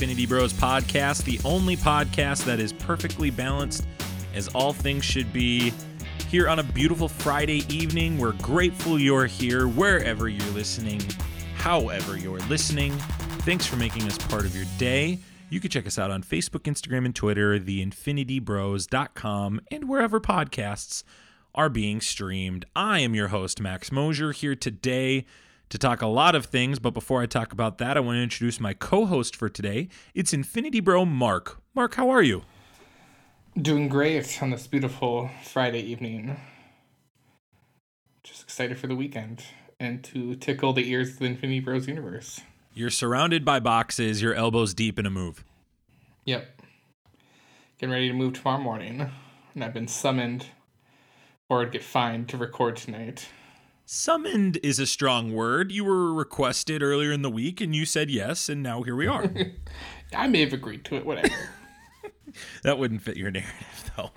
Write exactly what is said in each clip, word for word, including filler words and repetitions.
Infinity Bros Podcast, the only podcast that is perfectly balanced as all things should be. Here on a beautiful Friday evening, we're grateful you're here, wherever you're listening, however you're listening. Thanks for making us part of your day. You can check us out on Facebook, Instagram, and Twitter, the infinity bros dot com, and wherever podcasts are being streamed. I am your host, Max Mosier, here today to talk a lot of things, but before I talk about that, I want to introduce my co-host for today. It's Infinity Bro Mark. Mark, how are you? Doing great on this beautiful Friday evening. Just excited for the weekend and to tickle the ears of the Infinity Bros universe. You're surrounded by boxes, your elbows deep in a move. Yep. Getting ready to move tomorrow morning. And I've been summoned, or I'd get fined, to record tonight. Summoned is a strong word. You were requested earlier in the week, and you said yes, and now here we are. I may have agreed to it, whatever. That wouldn't fit your narrative, though.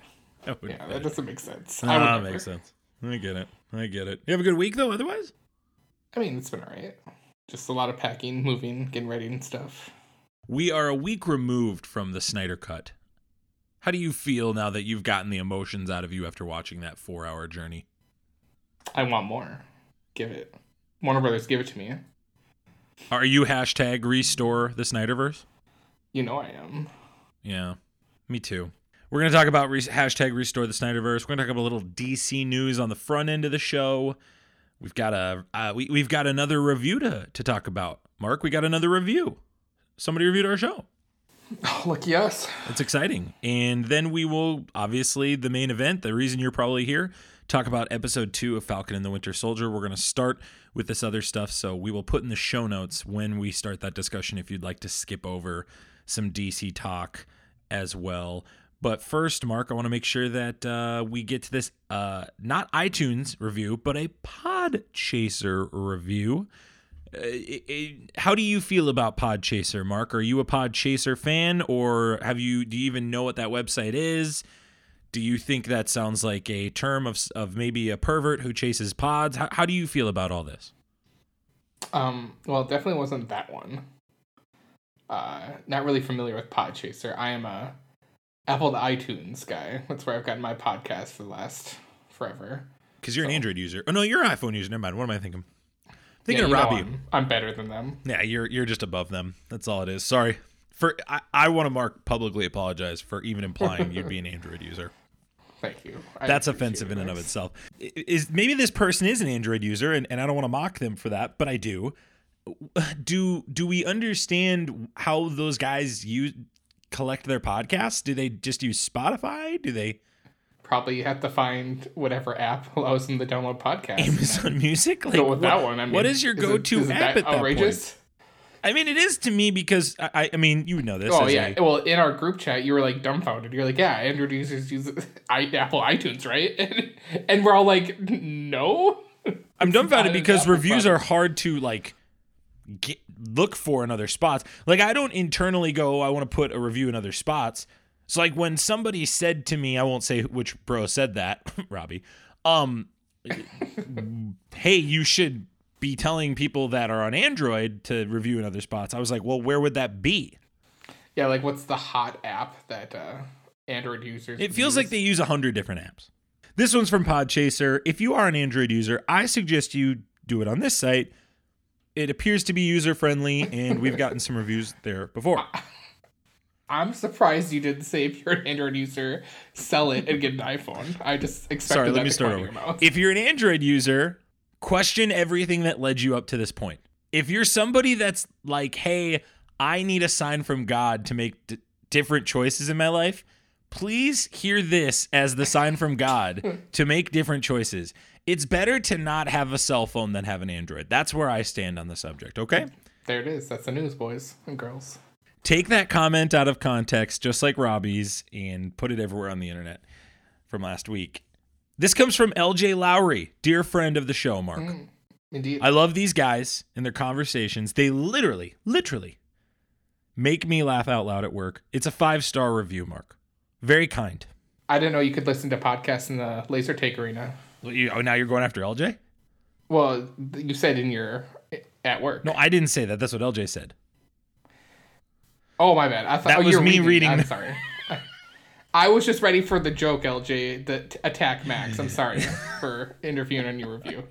That yeah, that doesn't it. make sense. I ah, that makes sense. I get it. I get it. You have a good week, though, otherwise? I mean, it's been all right. Just a lot of packing, moving, getting ready and stuff. We are a week removed from the Snyder Cut. How do you feel now that you've gotten the emotions out of you after watching that four-hour journey? I want more. Give it. Warner Brothers, give it to me. Are you hashtag restore the Snyderverse? You know I am. Yeah, me too. We're going to talk about re- hashtag restore the Snyderverse. We're going to talk about a little D C news on the front end of the show. We've got a uh, we we've got another review to, to talk about. Mark, we got another review. Somebody reviewed our show. Oh, lucky us. It's exciting. And then we will, obviously, the main event, the reason you're probably here, talk about episode two of Falcon and the Winter Soldier. We're going to start with this other stuff, so we will put in the show notes when we start that discussion if you'd like to skip over some D C talk as well. But first, Mark, I want to make sure that uh, we get to this, uh, not iTunes review, but a Podchaser review. Uh, it, it, how do you feel about Podchaser, Mark? Are you a Podchaser fan, or have you? Do you even know what that website is? Do you think that sounds like a term of of maybe a pervert who chases pods? How, how do you feel about all this? Um, well, it definitely wasn't that one. Uh, not really familiar with Podchaser. I am a Apple to iTunes guy. That's where I've gotten my podcast for the last forever. Because you're so. An Android user. Oh, no, you're an iPhone user. Never mind. What am I thinking? I'm thinking yeah, of Robbie. I'm, I'm better than them. Yeah, you're you're just above them. That's all it is. Sorry. for I, I want to, Mark, publicly apologize for even implying you'd be an Android user. Thank you. I That's offensive in and of itself. Is Maybe this person is an Android user, and, and I don't want to mock them for that, but I do. Do, do we understand how those guys use... collect their podcasts? Do they just use Spotify? Do they probably have to find whatever app allows them to download podcasts? Amazon Music? Like, go with what, that one. I mean, what is your go-to is it, is app that at outrageous? That point? I mean, it is to me because I, I mean, you know this. Oh yeah. A, well, in our group chat, you were like dumbfounded. You're like, yeah, Android users use I, Apple iTunes, right? And, and we're all like, no. I'm dumbfounded because reviews product. are hard to like. Get, look for in other spots. Like, I don't internally go, I want to put a review in other spots. So, like, when somebody said to me, I won't say which bro said that, Robbie, um, hey, you should be telling people that are on Android to review in other spots. I was like, well, where would that be? Yeah, like, what's the hot app that uh, Android users It feels use? Like they use one hundred different apps. This one's from Podchaser. If you are an Android user, I suggest you do it on this site. It appears to be user-friendly, and we've gotten some reviews there before. I'm surprised you didn't say if you're an Android user, sell it and get an iPhone. I just expected Sorry, that let me to start over. Your mouth. If you're an Android user, question everything that led you up to this point. If you're somebody that's like, hey, I need a sign from God to make d- different choices in my life, please hear this as the sign from God to make different choices. It's better to not have a cell phone than have an Android. That's where I stand on the subject, okay? There it is. That's the news, boys and girls. Take that comment out of context, just like Robbie's, and put it everywhere on the internet from last week. This comes from L J Lowry, dear friend of the show, Mark. Mm, indeed. I love these guys and their conversations. They literally, literally make me laugh out loud at work. It's a five-star review, Mark. Very kind. I didn't know you could listen to podcasts in the laser tag arena. Oh, now you're going after L J? Well, you said in your at work. No, I didn't say that. That's what L J said. Oh, my bad. I thought that oh, was me reading. reading. I'm sorry. I was just ready for the joke, L J, the t- attack Max. I'm sorry for interviewing on your review.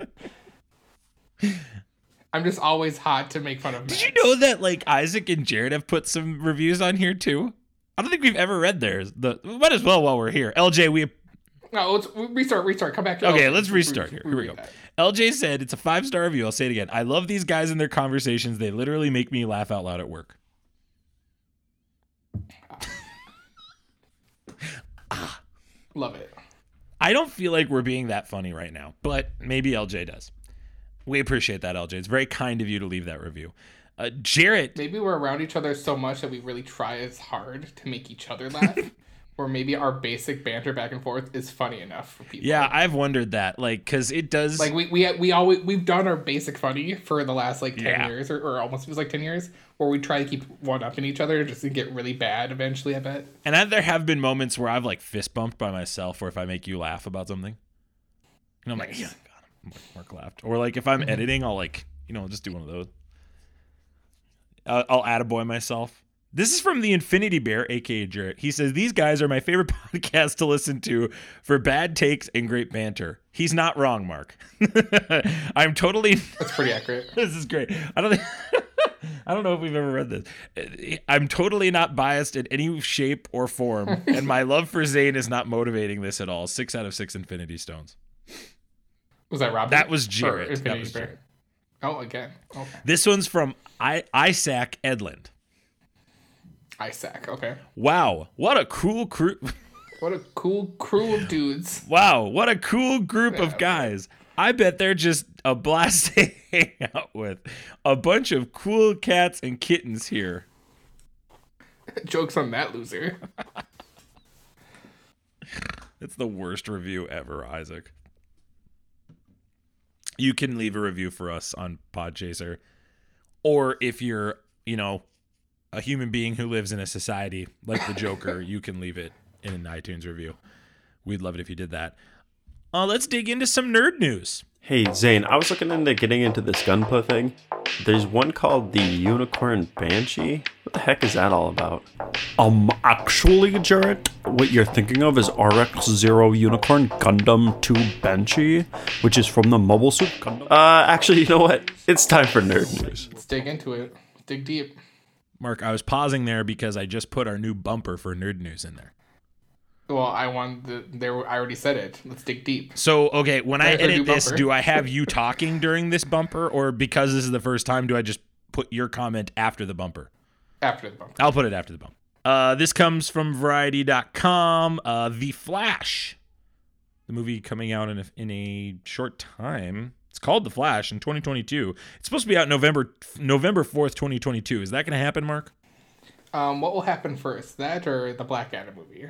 I'm just always hot to make fun of Max. Did you know that, like, Isaac and Jared have put some reviews on here, too? I don't think we've ever read theirs. The, might as well while we're here. L J, we... No, let's restart, restart. Come back to Okay, L J. Let's restart here. Here we go. L J said, it's a five-star review. I'll say it again. I love these guys and their conversations. They literally make me laugh out loud at work. Ah. Love it. I don't feel like we're being that funny right now, but maybe L J does. We appreciate that, L J. It's very kind of you to leave that review. Uh, Jarrett. Maybe we're around each other so much that we really try as hard to make each other laugh. Or maybe our basic banter back and forth is funny enough for people. Yeah, I've wondered that. Like, because it does. Like, we we we always we've done our basic funny for the last like ten yeah. years, or, or almost feels like ten years, where we try to keep one up in each other just to get really bad eventually. I bet. And I, there have been moments where I've like fist bumped by myself, or if I make you laugh about something, and I'm like, yeah, God, Mark laughed. Or like if I'm mm-hmm. editing, I'll like you know just do one of those. I'll, I'll attaboy myself. This is from the Infinity Bear, a k a. Jarrett. He says, these guys are my favorite podcast to listen to for bad takes and great banter. He's not wrong, Mark. I'm totally... That's pretty accurate. This is great. I don't think... I don't know if we've ever read this. I'm totally not biased in any shape or form, and my love for Zane is not motivating this at all. Six out of six Infinity Stones. Was that Robin? That was Jarrett. That was Jarrett. Oh, again. Okay. This one's from I- Isaac Edlund. Isaac, okay. Wow, what a cool crew! What a cool crew of dudes! Wow, what a cool group yeah. of guys! I bet they're just a blast to hang out with. A bunch of cool cats and kittens here. Jokes on that loser. It's the worst review ever, Isaac. You can leave a review for us on Podchaser, or if you're, you know. A human being who lives in a society like the Joker, you can leave it in an iTunes review. We'd love it if you did that. Uh, let's dig into some nerd news. Hey, Zane, I was looking into getting into this Gunpla thing. There's one called the Unicorn Banshee. What the heck is that all about? Um, actually, Jarrett, what you're thinking of is R X zero Unicorn Gundam two Banshee, which is from the Mobile Suit Gundam. Uh, actually, you know what? It's time for nerd news. Let's dig into it. Dig deep. Mark, I was pausing there because I just put our new bumper for nerd news in there. Well, I wanted the, there. I already said it. Let's dig deep. So, okay, when That's I edit this, bumper. Do I have you talking during this bumper, or because this is the first time, do I just put your comment after the bumper? After the bumper. I'll put it after the bumper. Uh, this comes from Variety dot com. Uh, The Flash, the movie coming out in a, in a short time. It's called The Flash in twenty twenty-two. It's supposed to be out November November fourth, twenty twenty-two. Is that going to happen, Mark? Um, what will happen first, that or the Black Adam movie?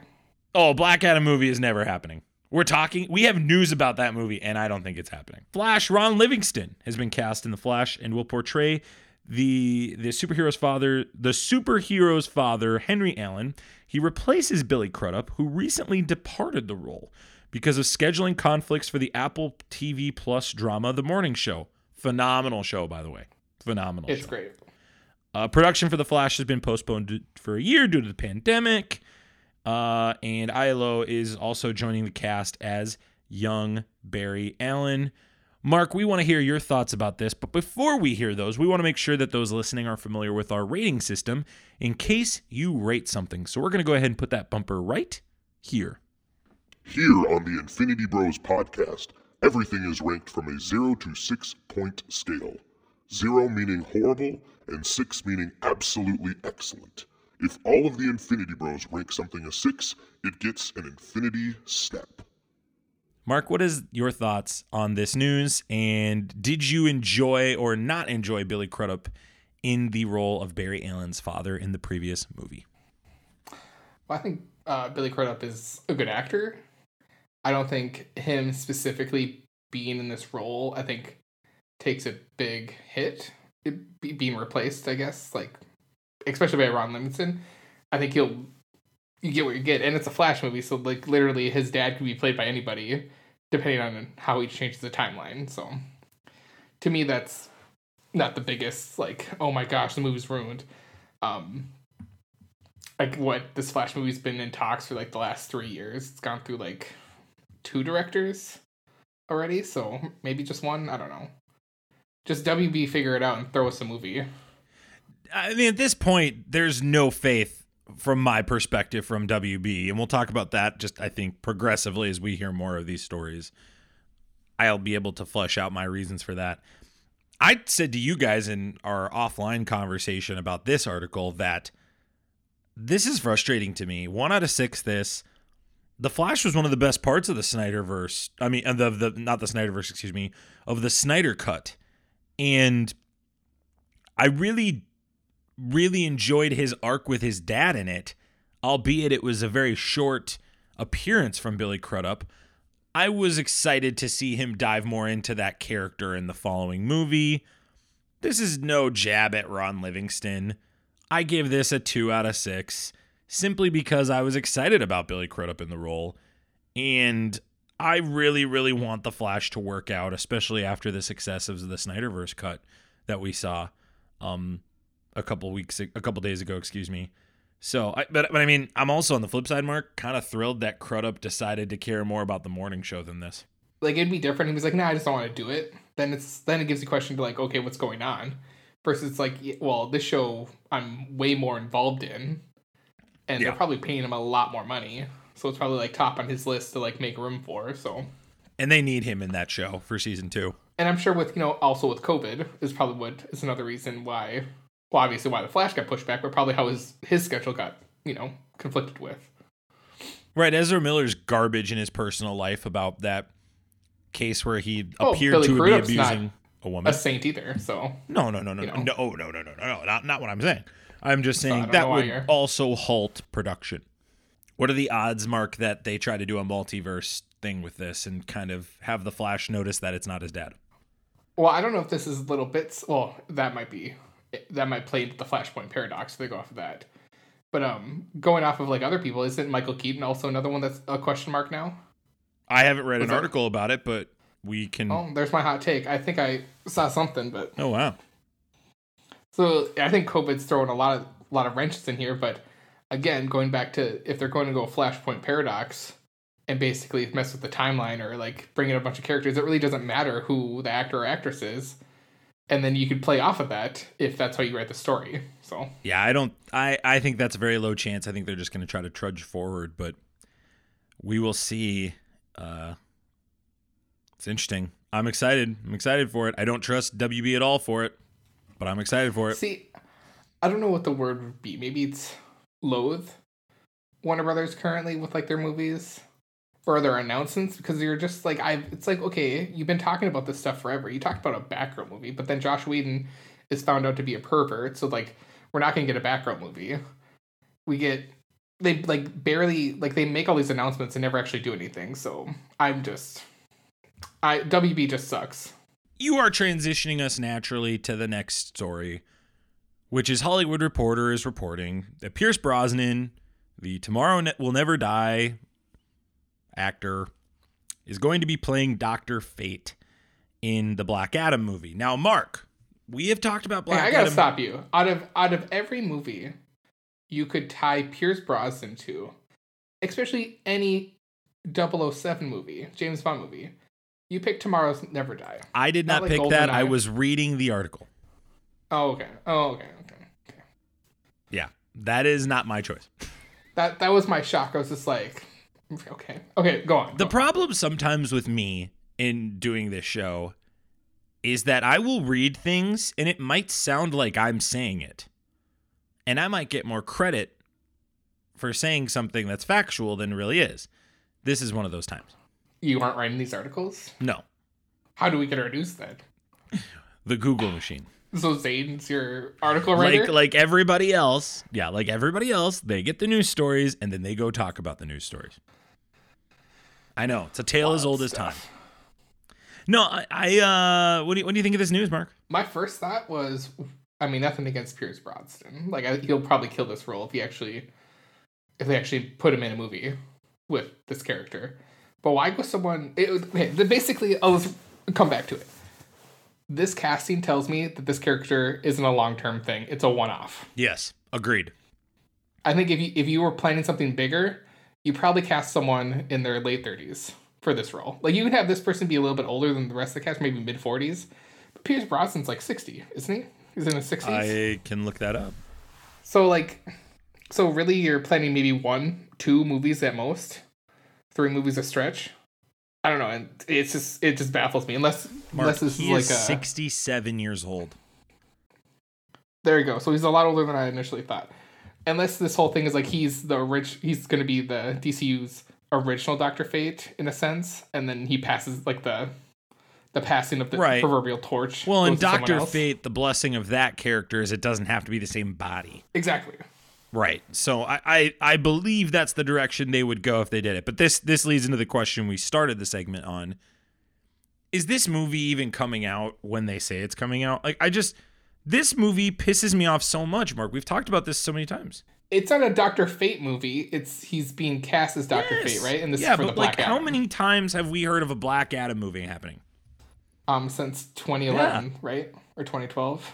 Oh, Black Adam movie is never happening. We're talking. We have news about that movie, and I don't think it's happening. Flash Ron Livingston has been cast in The Flash and will portray the the superhero's father, the superhero's father, Henry Allen. He replaces Billy Crudup, who recently departed the role. Because of scheduling conflicts for the Apple T V Plus drama, The Morning Show. Phenomenal show, by the way. Phenomenal it's show. It's great. Uh, production for The Flash has been postponed for a year due to the pandemic. Uh, and Ilo is also joining the cast as young Barry Allen. Mark, we want to hear your thoughts about this. But before we hear those, we want to make sure that those listening are familiar with our rating system in case you rate something. So we're going to go ahead and put that bumper right here. Here on the Infinity Bros Podcast, everything is ranked from a zero to six point scale. Zero meaning horrible, and six meaning absolutely excellent. If all of the Infinity Bros rank something a six, it gets an infinity step. Mark, what is your thoughts on this news? And did you enjoy or not enjoy Billy Crudup in the role of Barry Allen's father in the previous movie? Well, I think uh, Billy Crudup is a good actor. I don't think him specifically being in this role, I think, takes a big hit. It be, being replaced, I guess, like, especially by Ron Livingston. I think he'll, you get what you get. And it's a Flash movie, so, like, literally his dad could be played by anybody, depending on how he changes the timeline. So, to me, that's not the biggest, like, oh my gosh, the movie's ruined. Um, like what this Flash movie's been in talks for like the last three years. It's gone through like two directors already, so maybe just one. I don't know. Just W B figure it out and throw us a movie. I mean, at this point, there's no faith from my perspective from W B, and we'll talk about that just, I think, progressively as we hear more of these stories. I'll be able to flesh out my reasons for that. I said to you guys in our offline conversation about this article that this is frustrating to me. One out of six, this. The Flash was one of the best parts of the Snyderverse. I mean, of the, the not the Snyderverse, excuse me, of the Snyder Cut. And I really, really enjoyed his arc with his dad in it, albeit it was a very short appearance from Billy Crudup. I was excited to see him dive more into that character in the following movie. This is no jab at Ron Livingston. I gave this a two out of six, simply because I was excited about Billy Crudup in the role, and I really, really want the Flash to work out, especially after the success of the Snyderverse cut that we saw um, a couple weeks, a couple days ago, excuse me. So, I, but but I mean, I'm also on the flip side, Mark, kind of thrilled that Crudup decided to care more about the morning show than this. Like, it'd be different. He was like, "Nah, I just don't want to do it." Then it's then it gives you question to like, okay, what's going on? Versus like, well, this show I'm way more involved in, and yeah. They're probably paying him a lot more money. So it's probably like top on his list to like make room for. So, and they need him in that show for season two. And I'm sure with, you know, also with COVID is probably what is another reason why. Well, obviously why the Flash got pushed back, but probably how his his schedule got, you know, conflicted with. Right, Ezra Miller's garbage in his personal life about that case where he oh, appeared Billy to Crudup's be abusing not a woman. A saint either, so no, no, no, no, no, no, no, no, no, no, no, not not what I'm saying. I'm just saying so that would you're... also halt production. What are the odds, Mark, that they try to do a multiverse thing with this and kind of have the Flash notice that it's not his dad? Well, I don't know if this is little bits. Well, that might be. That might play into the Flashpoint paradox. They go off of that. But um, going off of like other people, isn't Michael Keaton also another one that's a question mark now? I haven't read Was an that... article about it, but we can... Oh, there's my hot take. I think I saw something, but... Oh, wow. So I think COVID's throwing a lot of, a lot of wrenches in here, but... Again, going back to if they're going to go Flashpoint Paradox and basically mess with the timeline or like bring in a bunch of characters, it really doesn't matter who the actor or actress is. And then you could play off of that if that's how you write the story. So yeah, I don't I, I think that's a very low chance. I think they're just going to try to trudge forward, but we will see. Uh, it's interesting. I'm excited. I'm excited for it. I don't trust W B at all for it, but I'm excited for it. See, I don't know what the word would be. Maybe it's loathe Warner Brothers currently with like their movies or their announcements, because you're just like, I it's like, okay, you've been talking about this stuff forever. You talked about a Batgirl movie, but then Josh Whedon is found out to be a pervert, so like we're not gonna get a Batgirl movie. We get they like barely like they make all these announcements and never actually do anything. So I'm just I W B just sucks. You are transitioning us naturally to the next story, which is Hollywood Reporter is reporting that Pierce Brosnan, the Tomorrow ne- Will Never Die actor, is going to be playing Doctor Fate in the Black Adam movie. Now, Mark, we have talked about Black hey, I gotta Adam. I got to stop you. Out of out of every movie you could tie Pierce Brosnan to, especially any double oh seven movie, James Bond movie, you picked Tomorrow's Never Die. I did not, not like pick that. I was reading the article. Oh, okay. Oh, okay. Okay. Okay. Yeah, that is not my choice. That that was my shock. I was just like, okay. Okay, go on. Go the on. Problem sometimes with me in doing this show is that I will read things and it might sound like I'm saying it. And I might get more credit for saying something that's factual than it really is. This is one of those times. You aren't writing these articles? No. How do we get reduced then? The Google machine. So Zane's your article writer? Like, like everybody else. Yeah, like everybody else, they get the news stories and then they go talk about the news stories. I know. It's a tale as old as time. No, I, I uh, what do you, what do you think of this news, Mark? My first thought was, I mean, nothing against Pierce Brosnan. Like, I, he'll probably kill this role if he actually, if they actually put him in a movie with this character. But why go someone, it was, basically, I'll just come back to it. This casting tells me that this character isn't a long-term thing. It's a one-off. Yes, agreed. I think if you if you were planning something bigger, you probably cast someone in their late thirties for this role. Like, you would have this person be a little bit older than the rest of the cast, maybe mid forties. But Pierce Brosnan's like sixty, isn't he? He's in his sixties. I can look that up. So, like, so really you're planning maybe one, two movies at most. Three movies a stretch. I don't know, and it's just it just baffles me. Unless Mark, unless this is like a sixty-seven years old. There you go. So he's a lot older than I initially thought. Unless this whole thing is like he's the orig- he's going to be the D C U's original Doctor Fate in a sense, and then he passes like the the passing of the right. proverbial torch. Well, in Doctor Fate, the blessing of that character is it doesn't have to be the same body. Exactly. Right. So I, I, I believe that's the direction they would go if they did it. But this this leads into the question we started the segment on. Is this movie even coming out when they say it's coming out? Like, I just, this movie pisses me off so much, Mark. We've talked about this so many times. It's not a Doctor Fate movie. It's he's being cast as Doctor yes. Fate, right? And this yeah, is for but the Black like Adam. How many times have we heard of a Black Adam movie happening? Um, since twenty eleven, yeah. right? Or twenty twelve.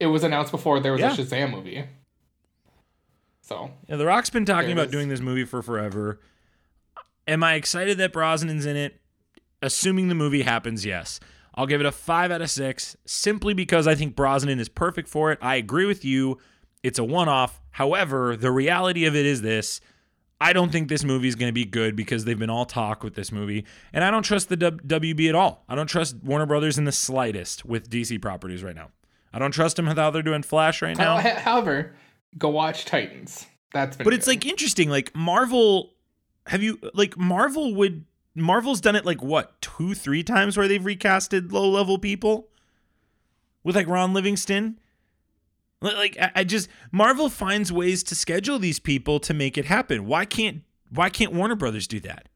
It was announced before there was yeah. a Shazam movie. So yeah, The Rock's been talking about is. doing this movie for forever. Am I excited that Brosnan's in it? Assuming the movie happens, yes. I'll give it a five out of six, simply because I think Brosnan is perfect for it. I agree with you. It's a one-off. However, the reality of it is this. I don't think this movie is going to be good because they've been all talk with this movie. And I don't trust the W B at all. I don't trust Warner Brothers in the slightest with D C properties right now. I don't trust them with how they're doing Flash right now. However, go watch Titans. That's been But good. It's like interesting. Like Marvel, have you like Marvel would Marvel's done it like what two, three times where they've recasted low level people with like Ron Livingston. Like I, I just Marvel finds ways to schedule these people to make it happen. Why can't Why can't Warner Brothers do that?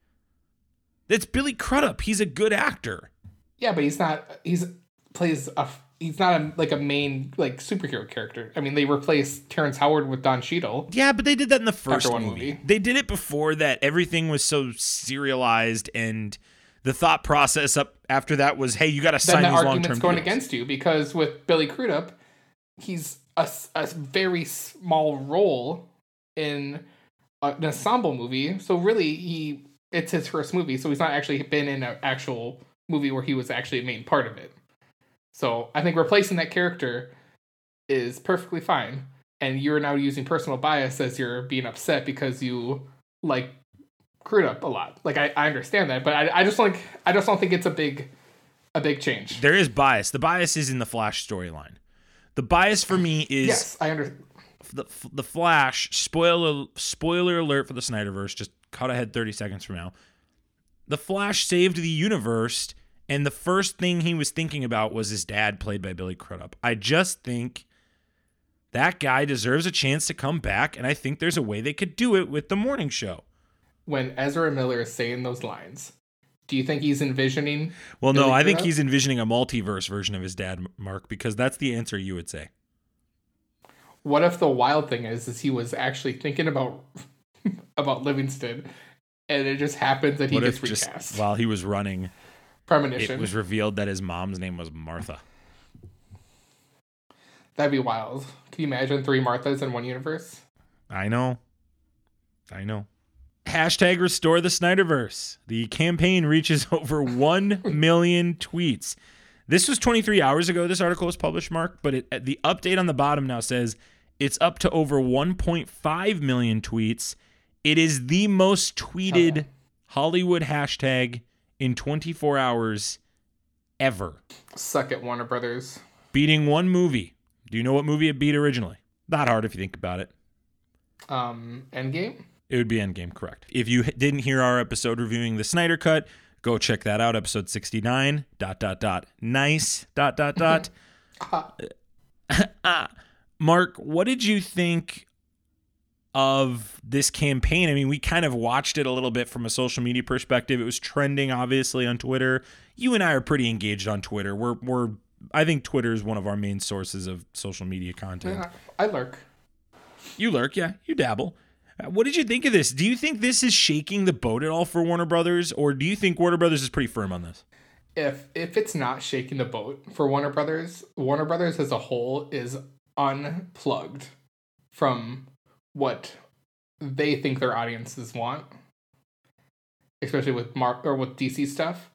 That's Billy Crudup. He's a good actor. Yeah, but he's not. He's plays a. He's not a, like a main like superhero character. I mean, they replaced Terrence Howard with Don Cheadle. Yeah, but they did that in the first one movie. movie. They did it before that. Everything was so serialized, and the thought process up after that was, "Hey, you got to sign these long-term deals." Then the argument's going against you because with Billy Crudup, he's a, a very small role in a, an ensemble movie. So really, he it's his first movie, so he's not actually been in an actual movie where he was actually a main part of it. So I think replacing that character is perfectly fine. And you're now using personal bias as you're being upset because you like Crudup a lot. Like I, I understand that, but I, I just like I just don't think it's a big a big change. There is bias. The bias is in the Flash storyline. The bias for me is yes, I understand. The the Flash spoiler spoiler alert for the Snyderverse. Just cut ahead thirty seconds from now. The Flash saved the universe. And the first thing he was thinking about was his dad, played by Billy Crudup. I just think that guy deserves a chance to come back, and I think there's a way they could do it with The Morning Show. When Ezra Miller is saying those lines, do you think he's envisioning? Well, Billy no, Crudup? I think he's envisioning a multiverse version of his dad, Mark, because that's the answer you would say. What if the wild thing is, is he was actually thinking about about Livingston, and it just happens that he what gets if recast just, while he was running? Premonition. It was revealed that his mom's name was Martha. That'd be wild. Can you imagine three Marthas in one universe? I know. I know. Hashtag restore the Snyderverse. The campaign reaches over one million tweets. This was twenty-three hours ago. This article was published, Mark, but it, the update on the bottom now says it's up to over one point five million tweets. It is the most tweeted oh. Hollywood hashtag in twenty-four hours ever. Suck it, Warner Brothers. Beating one movie. Do you know what movie it beat originally? Not hard if you think about it. Um, Endgame? It would be Endgame, correct. If you didn't hear our episode reviewing the Snyder Cut, go check that out. Episode sixty-nine, dot, dot, dot, nice, dot, dot, dot. uh. Mark, what did you think of this campaign? I mean, we kind of watched it a little bit from a social media perspective. It was trending, obviously, on Twitter. You and I are pretty engaged on Twitter. We're, we're. I think Twitter is one of our main sources of social media content. Yeah, I lurk. You lurk, yeah. You dabble. What did you think of this? Do you think this is shaking the boat at all for Warner Brothers, or do you think Warner Brothers is pretty firm on this? If if it's not shaking the boat for Warner Brothers, Warner Brothers as a whole is unplugged from what they think their audiences want, especially with Mark or with D C stuff,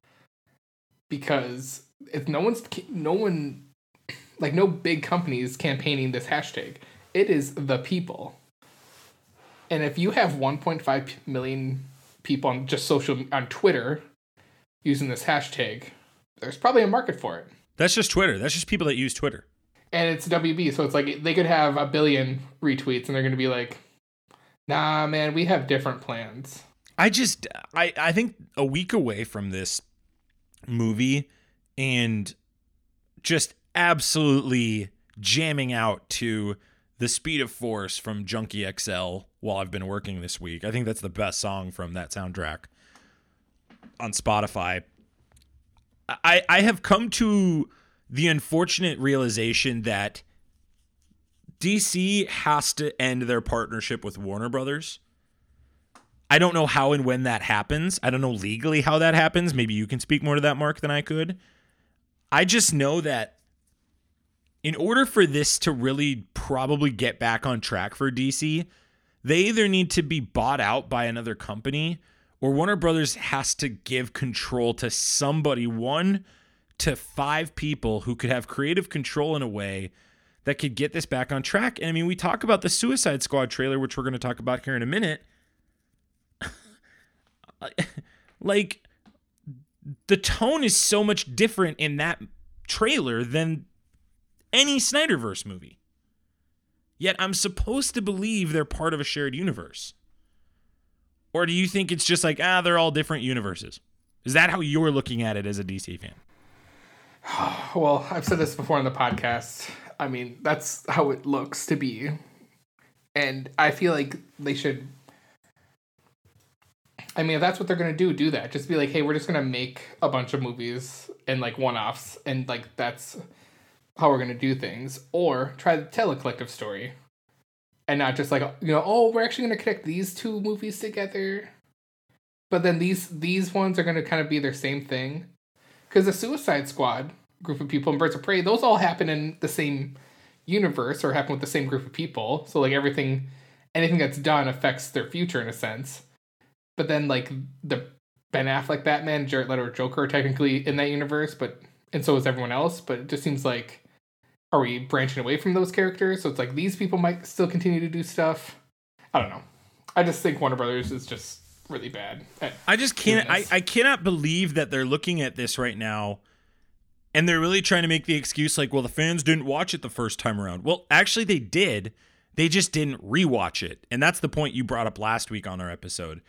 because if no one's no one like no big companies campaigning this hashtag, it is the people. And if you have one point five million people on just social on Twitter using this hashtag, there's probably a market for it. That's just Twitter. That's just people that use Twitter. And it's W B, so it's like they could have a billion retweets, and they're going to be like, nah, man, we have different plans. I just, I, I think a week away from this movie and just absolutely jamming out to the Speed of Force from Junkie X L while I've been working this week. I think that's the best song from that soundtrack on Spotify. I, I have come to the unfortunate realization that D C has to end their partnership with Warner Brothers. I don't know how and when that happens. I don't know legally how that happens. Maybe you can speak more to that, Mark, than I could. I just know that in order for this to really probably get back on track for D C, they either need to be bought out by another company or Warner Brothers has to give control to somebody, one to five people who could have creative control in a way that could get this back on track. And I mean, we talk about the Suicide Squad trailer, which we're going to talk about here in a minute. Like, the tone is so much different in that trailer than any Snyderverse movie. Yet I'm supposed to believe they're part of a shared universe. Or do you think it's just like, ah, they're all different universes? Is that how you're looking at it as a D C fan? Well, I've said this before on the podcast. I mean, that's how it looks to be. And I feel like they should... I mean, if that's what they're going to do, do that. Just be like, hey, we're just going to make a bunch of movies and, like, one-offs. And, like, that's how we're going to do things. Or try to tell a collective story. And not just like, you know, oh, we're actually going to connect these two movies together. But then these these ones are going to kind of be their same thing. Because the Suicide Squad group of people and Birds of Prey, those all happen in the same universe or happen with the same group of people. So, like, everything, anything that's done affects their future in a sense. But then, like, the Ben Affleck Batman, Jared Leto, Joker are technically in that universe, but and so is everyone else. But it just seems like, are we branching away from those characters? So it's like these people might still continue to do stuff. I don't know. I just think Warner Brothers is just really bad. At I just can't. I, I cannot believe that they're looking at this right now, and they're really trying to make the excuse like, well, the fans didn't watch it the first time around. Well, actually, they did. They just didn't rewatch it, and that's the point you brought up last week on our episode.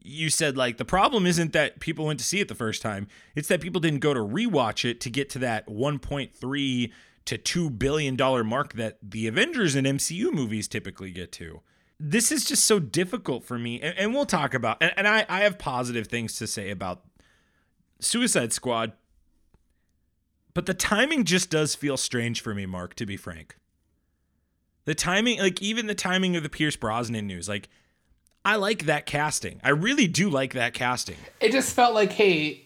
You said like the problem isn't that people went to see it the first time; it's that people didn't go to rewatch it to get to that one point three to two billion dollars mark that the Avengers and M C U movies typically get to. This is just so difficult for me. And, and we'll talk about, and, and I, I have positive things to say about Suicide Squad, but the timing just does feel strange for me, Mark, to be frank. The timing, like even the timing of the Pierce Brosnan news, like I like that casting. I really do like that casting. It just felt like, hey,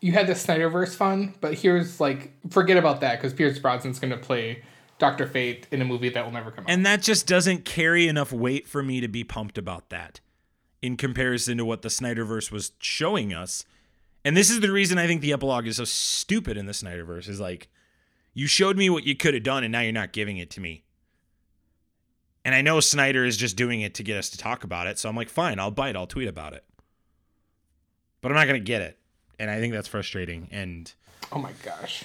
you had the Snyderverse fun, but here's like, forget about that because Pierce Brosnan's going to play Doctor Fate in a movie that will never come out. And that just doesn't carry enough weight for me to be pumped about that in comparison to what the Snyderverse was showing us. And this is the reason I think the epilogue is so stupid in the Snyderverse is like, you showed me what you could have done and now you're not giving it to me. And I know Snyder is just doing it to get us to talk about it. So I'm like, fine, I'll bite, I'll tweet about it. But I'm not going to get it. And I think that's frustrating. And oh my gosh!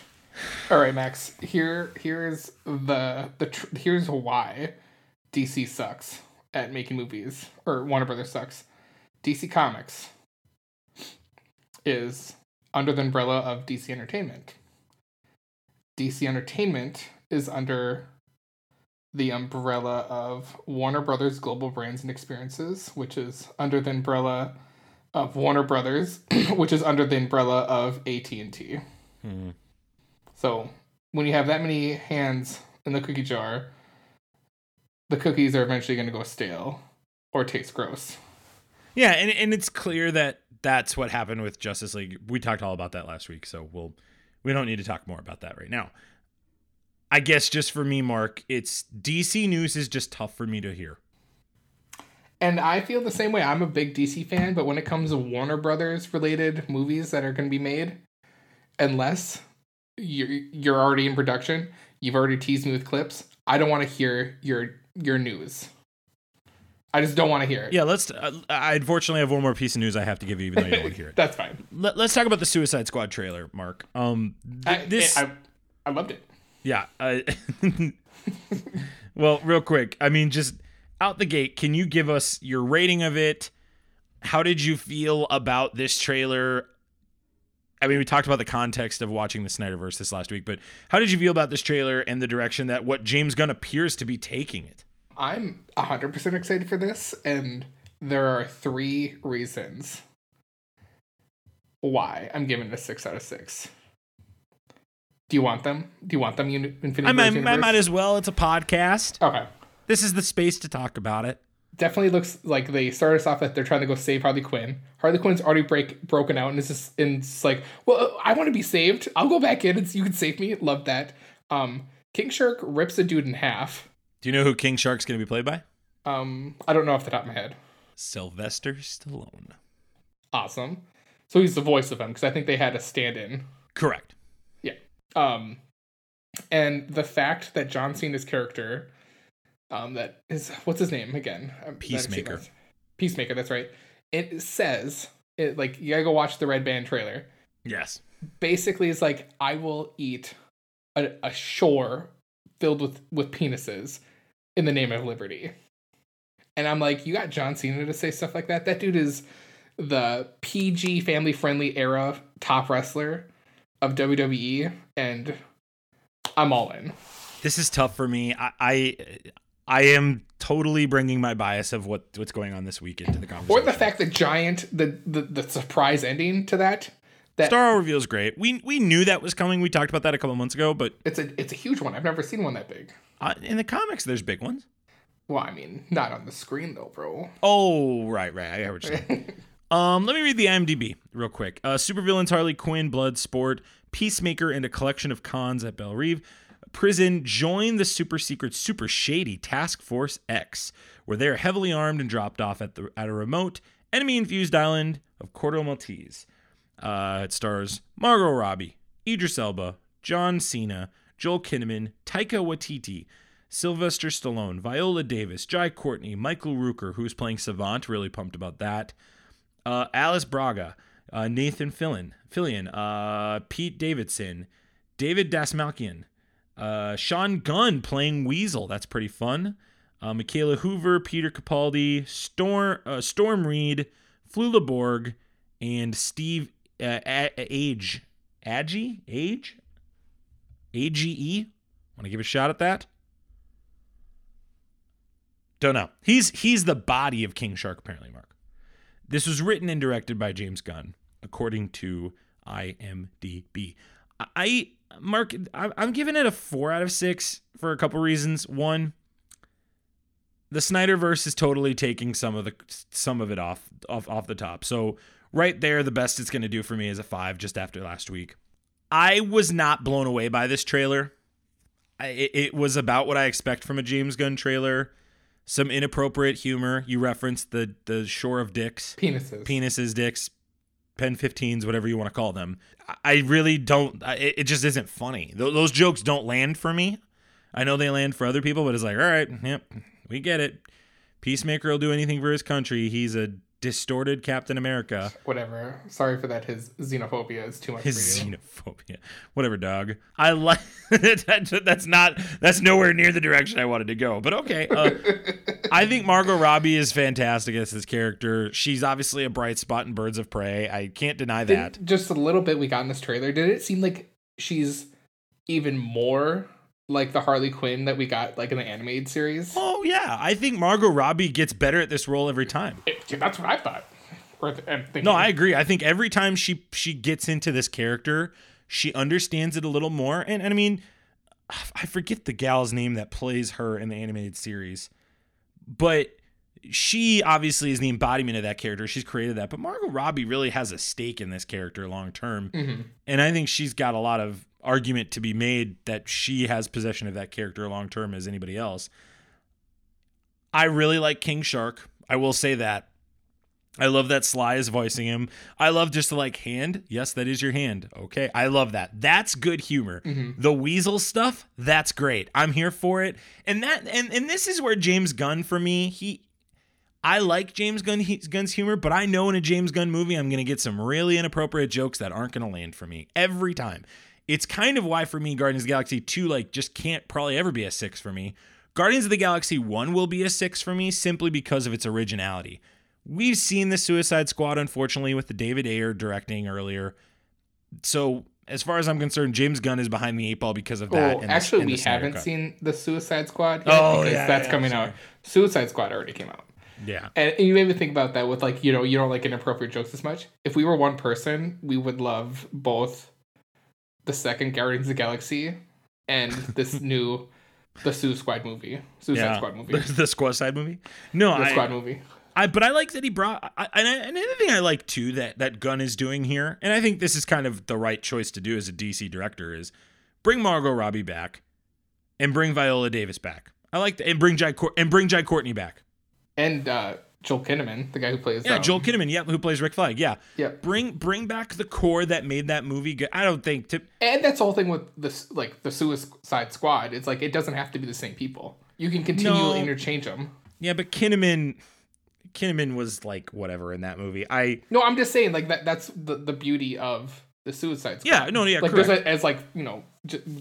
All right, Max. Here, here's the the tr- here's why D C sucks at making movies, or Warner Brothers sucks. D C Comics is under the umbrella of D C Entertainment. D C Entertainment is under the umbrella of Warner Brothers Global Brands and Experiences, which is under the umbrella of Warner Brothers, which is under the umbrella of A T and T. Mm-hmm. So when you have that many hands in the cookie jar, the cookies are eventually going to go stale or taste gross. Yeah, and, and it's clear that that's what happened with Justice League. We talked all about that last week, so we'll, we don't need to talk more about that right now. I guess just for me, Mark, it's D C news is just tough for me to hear. And I feel the same way. I'm a big D C fan, but when it comes to Warner Brothers related movies that are going to be made, unless you're, you're already in production, you've already teased me with clips, I don't want to hear your your news. I just don't want to hear it. Yeah, let's. Uh, I unfortunately have one more piece of news I have to give you, even though you don't want to hear it. That's fine. Let, let's talk about the Suicide Squad trailer, Mark. Um, th- I, this I, I loved it. Yeah. Uh, well, real quick. I mean, just out the gate, can you give us your rating of it? How did you feel about this trailer? I mean, we talked about the context of watching the Snyderverse this last week, but how did you feel about this trailer and the direction that what James Gunn appears to be taking it? I'm one hundred percent excited for this, and there are three reasons why I'm giving it a six out of six. Do you want them? Do you want them, Infinity Bros Universe? I might as well. It's a podcast. Okay. This is the space to talk about it. Definitely looks like they start us off that they're trying to go save Harley Quinn. Harley Quinn's already break broken out, and it's just and it's like, well, I want to be saved. I'll go back in, and you can save me. Love that. Um, King Shark rips a dude in half. Do you know who King Shark's going to be played by? Um, I don't know off the top of my head. Sylvester Stallone. Awesome. So he's the voice of him because I think they had a stand-in. Correct. Yeah. Um, and the fact that John Cena's character. Um, that is, what's his name again? Peacemaker. Peacemaker, that's right. It says, it, like, you gotta go watch the Red Band trailer. Yes. Basically, it's like, I will eat a, a shore filled with, with penises in the name of liberty. And I'm like, you got John Cena to say stuff like that? That dude is the P G family-friendly era top wrestler of W W E, and I'm all in. This is tough for me. I... I I am totally bringing my bias of what, what's going on this week into the conversation. Or the fact that Giant, the, the, the surprise ending to that. that Star reveal is great. We we knew that was coming. We talked about that a couple months ago, but... It's a it's a huge one. I've never seen one that big. Uh, in the comics, there's big ones. Well, I mean, not on the screen, though, bro. Oh, right, right. I heard you saying. um, let me read the I M D B real quick. Uh, Supervillains, Harley Quinn, Bloodsport, Peacemaker, and a collection of cons at Belle Reve. Prison join the super secret, super shady Task Force X, where they are heavily armed and dropped off at the at a remote enemy-infused island of Corto Maltese. Uh, it stars Margot Robbie, Idris Elba, John Cena, Joel Kinnaman, Taika Waititi, Sylvester Stallone, Viola Davis, Jai Courtney, Michael Rooker, who's playing Savant. Really pumped about that. Uh, Alice Braga, uh, Nathan Fillion, Fillion, uh, Pete Davidson, David Dasmalkian. Uh, Sean Gunn playing Weasel. That's pretty fun. Uh, Michaela Hoover, Peter Capaldi, Storm, uh, Storm Reed, Flula Borg, and Steve uh, A- Age. Age? Age? A G E? Want to give a shot at that? Don't know. He's, he's the body of King Shark, apparently, Mark. This was written and directed by James Gunn, according to I M D B. I... Mark, I'm giving it a four out of six for a couple reasons. One, the Snyderverse is totally taking some of the some of it off off off the top. So right there, the best it's going to do for me is a five, just after last week. I was not blown away by this trailer. I, it, it was about what I expect from a James Gunn trailer. Some inappropriate humor. You referenced the the shore of dicks, penises, penises, dicks. Pen fifteens, whatever you want to call them. I really don't, it just isn't funny. Those jokes don't land for me. I know they land for other people, but it's like, all right, yep, we get it. Peacemaker will do anything for his country. He's a distorted Captain America. Whatever. Sorry for that. His xenophobia is too much his for you. Xenophobia. Whatever, dog. I like, that's not, that's nowhere near the direction I wanted to go, but okay. Uh, I think Margot Robbie is fantastic as this character. She's obviously a bright spot in Birds of Prey. I can't deny that. Did, just a little bit we got in this trailer, did it seem like she's even more like the Harley Quinn that we got like in the animated series? Oh, yeah. I think Margot Robbie gets better at this role every time. It, that's what I thought. Or th- no, I agree. I think every time she, she gets into this character, she understands it a little more. And, and I mean, I forget the gal's name that plays her in the animated series. But she obviously is the embodiment of that character. She's created that. But Margot Robbie really has a stake in this character long term. Mm-hmm. And I think she's got a lot of argument to be made that she has possession of that character long term as anybody else. I really like King Shark. I will say that. I love that Sly is voicing him. I love just the, like, hand. Yes, that is your hand. Okay. I love that. That's good humor. Mm-hmm. The weasel stuff, that's great. I'm here for it. And that, and, and this is where James Gunn, for me, he, I like James Gunn, he, Gunn's humor, but I know in a James Gunn movie, I'm going to get some really inappropriate jokes that aren't going to land for me every time. It's kind of why, for me, Guardians of the Galaxy two, like, just can't probably ever be a six for me. Guardians of the Galaxy one will be a six for me simply because of its originality. We've seen the Suicide Squad, unfortunately, with the David Ayer directing earlier. So, as far as I'm concerned, James Gunn is behind the eight ball because of that. Oh, and actually, the, and we haven't cut. seen the Suicide Squad yet oh, because yeah, that's yeah, coming out. Suicide Squad already came out. Yeah. And, and you made me think about that with, like, you know, you don't like inappropriate jokes as much. If we were one person, we would love both the second Guardians of the Galaxy and this new... The Sue Squad movie. Suicide yeah. Squad movie. The, the Squad Side movie? No, the I... The Squad movie. I, but I like that he brought... I, and, I, and another thing I like, too, that, that Gunn is doing here, and I think this is kind of the right choice to do as a D C director, is bring Margot Robbie back and bring Viola Davis back. I like that. And bring Jai, and bring Jai Courtney back. And uh, Joel Kinnaman, the guy who plays... Yeah, um, Joel Kinnaman, yeah, who plays Rick Flag, yeah. yeah. Bring bring back the core that made that movie good. I don't think... To... And that's the whole thing with this, like, the Suicide Squad. It's like, it doesn't have to be the same people. You can continually no. interchange them. Yeah, but Kinnaman... Kinnaman was, like, whatever in that movie. I... No, I'm just saying, like, that that's the, the beauty of the Suicide Squad. Yeah, no, yeah, like, correct. Like, as, like, you know,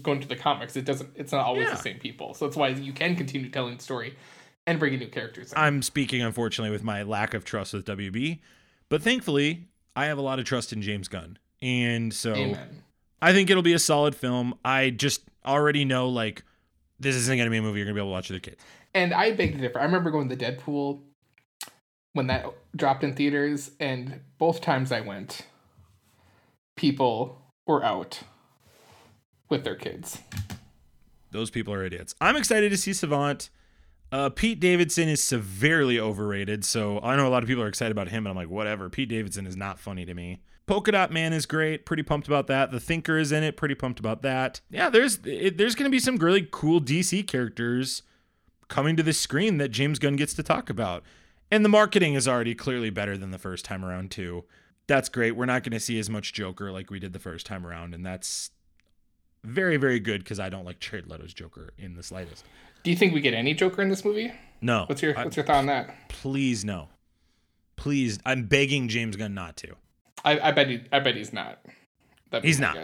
going to the comics, it doesn't... It's not always yeah. the same people. So that's why you can continue telling the story... And bringing new characters in. I'm speaking, unfortunately, with my lack of trust with W B. But thankfully, I have a lot of trust in James Gunn. And so Amen. I think it'll be a solid film. I just already know, like, this isn't going to be a movie you're going to be able to watch with your kids. And I beg to differ. I remember going to Deadpool when that dropped in theaters. And both times I went, people were out with their kids. Those people are idiots. I'm excited to see Savant. Uh, Pete Davidson is severely overrated, so I know a lot of people are excited about him, and I'm like, whatever. Pete Davidson is not funny to me. Polka Dot Man is great. Pretty pumped about that. The Thinker is in it. Pretty pumped about that. Yeah, there's it, there's going to be some really cool D C characters coming to the screen that James Gunn gets to talk about. And the marketing is already clearly better than the first time around, too. That's great. We're not going to see as much Joker like we did the first time around, and that's very, very good because I don't like Jared Leto's Joker in the slightest. Do you think we get any Joker in this movie? No. What's your What's your thought on that? Please no. Please, I'm begging James Gunn not to. I, I bet he, I bet he's not. That'd he's not.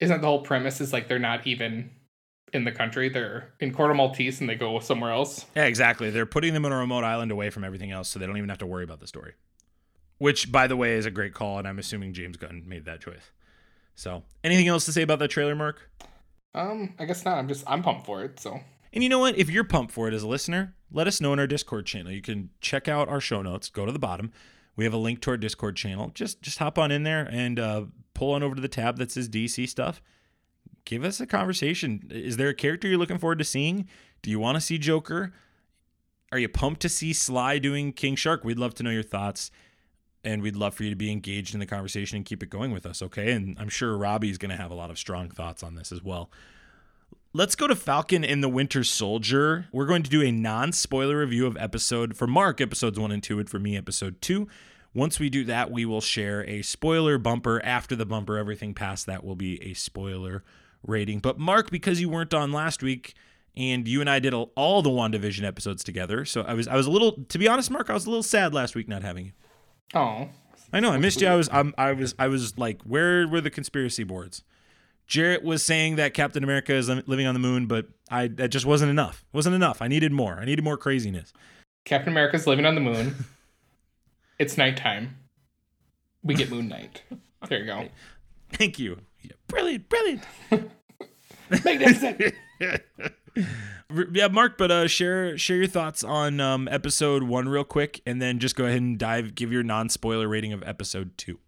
Isn't the whole premise is like they're not even in the country? They're in Corto Maltese and they go somewhere else. Yeah, exactly. They're putting them on a remote island away from everything else, so they don't even have to worry about the story. Which, by the way, is a great call, and I'm assuming James Gunn made that choice. So, anything else to say about that trailer, Mark? Um, I guess not. I'm just I'm pumped for it. So. And you know what? If you're pumped for it as a listener, let us know in our Discord channel. You can check out our show notes. Go to the bottom. We have a link to our Discord channel. Just just hop on in there and uh, pull on over to the tab that says D C stuff. Give us a conversation. Is there a character you're looking forward to seeing? Do you want to see Joker? Are you pumped to see Sly doing King Shark? We'd love to know your thoughts. And we'd love for you to be engaged in the conversation and keep it going with us, okay? And I'm sure Robbie's going to have a lot of strong thoughts on this as well. Let's go to Falcon and the Winter Soldier. We're going to do a non-spoiler review of episode, for Mark, episodes one and two, and for me, episode two. Once we do that, we will share a spoiler bumper. After the bumper, everything past that will be a spoiler rating. But Mark, because you weren't on last week, and you and I did all the WandaVision episodes together, so I was I was a little, to be honest, Mark, I was a little sad last week not having you. Oh, I know, I missed you. I was, I'm, I was, I was like, where were the conspiracy boards? Jarrett was saying that Captain America is living on the moon, but I that just wasn't enough. It wasn't enough. I needed more. I needed more craziness. Captain America's living on the moon. It's nighttime. We get Moon Knight. There you go. Thank you. Yeah, brilliant, brilliant. Magnificent. Yeah, Mark, but uh, share share your thoughts on um, episode one real quick, and then just go ahead and dive. Give your non-spoiler rating of episode two.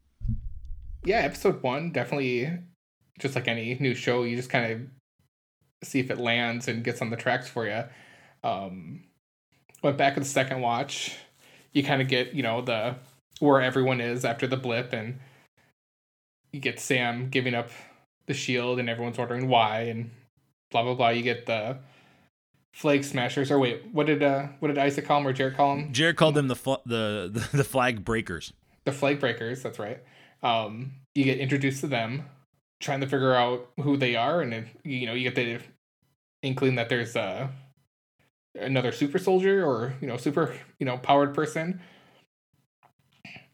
Yeah, episode one definitely. Just like any new show, you just kind of see if it lands and gets on the tracks for you. Um, went back with the second watch. You kind of get, you know, the where everyone is after the blip, and you get Sam giving up the shield, and everyone's wondering why, and blah blah blah. You get the Flag Smashers. Or wait, what did uh, what did Isaac call them or Jared call them? Jared called them the fl- the, the the Flag Breakers. The Flag Breakers. That's right. Um, you get introduced to them, trying to figure out who they are, and if, you know, you get the inkling that there's uh, another super soldier or you know super you know powered person,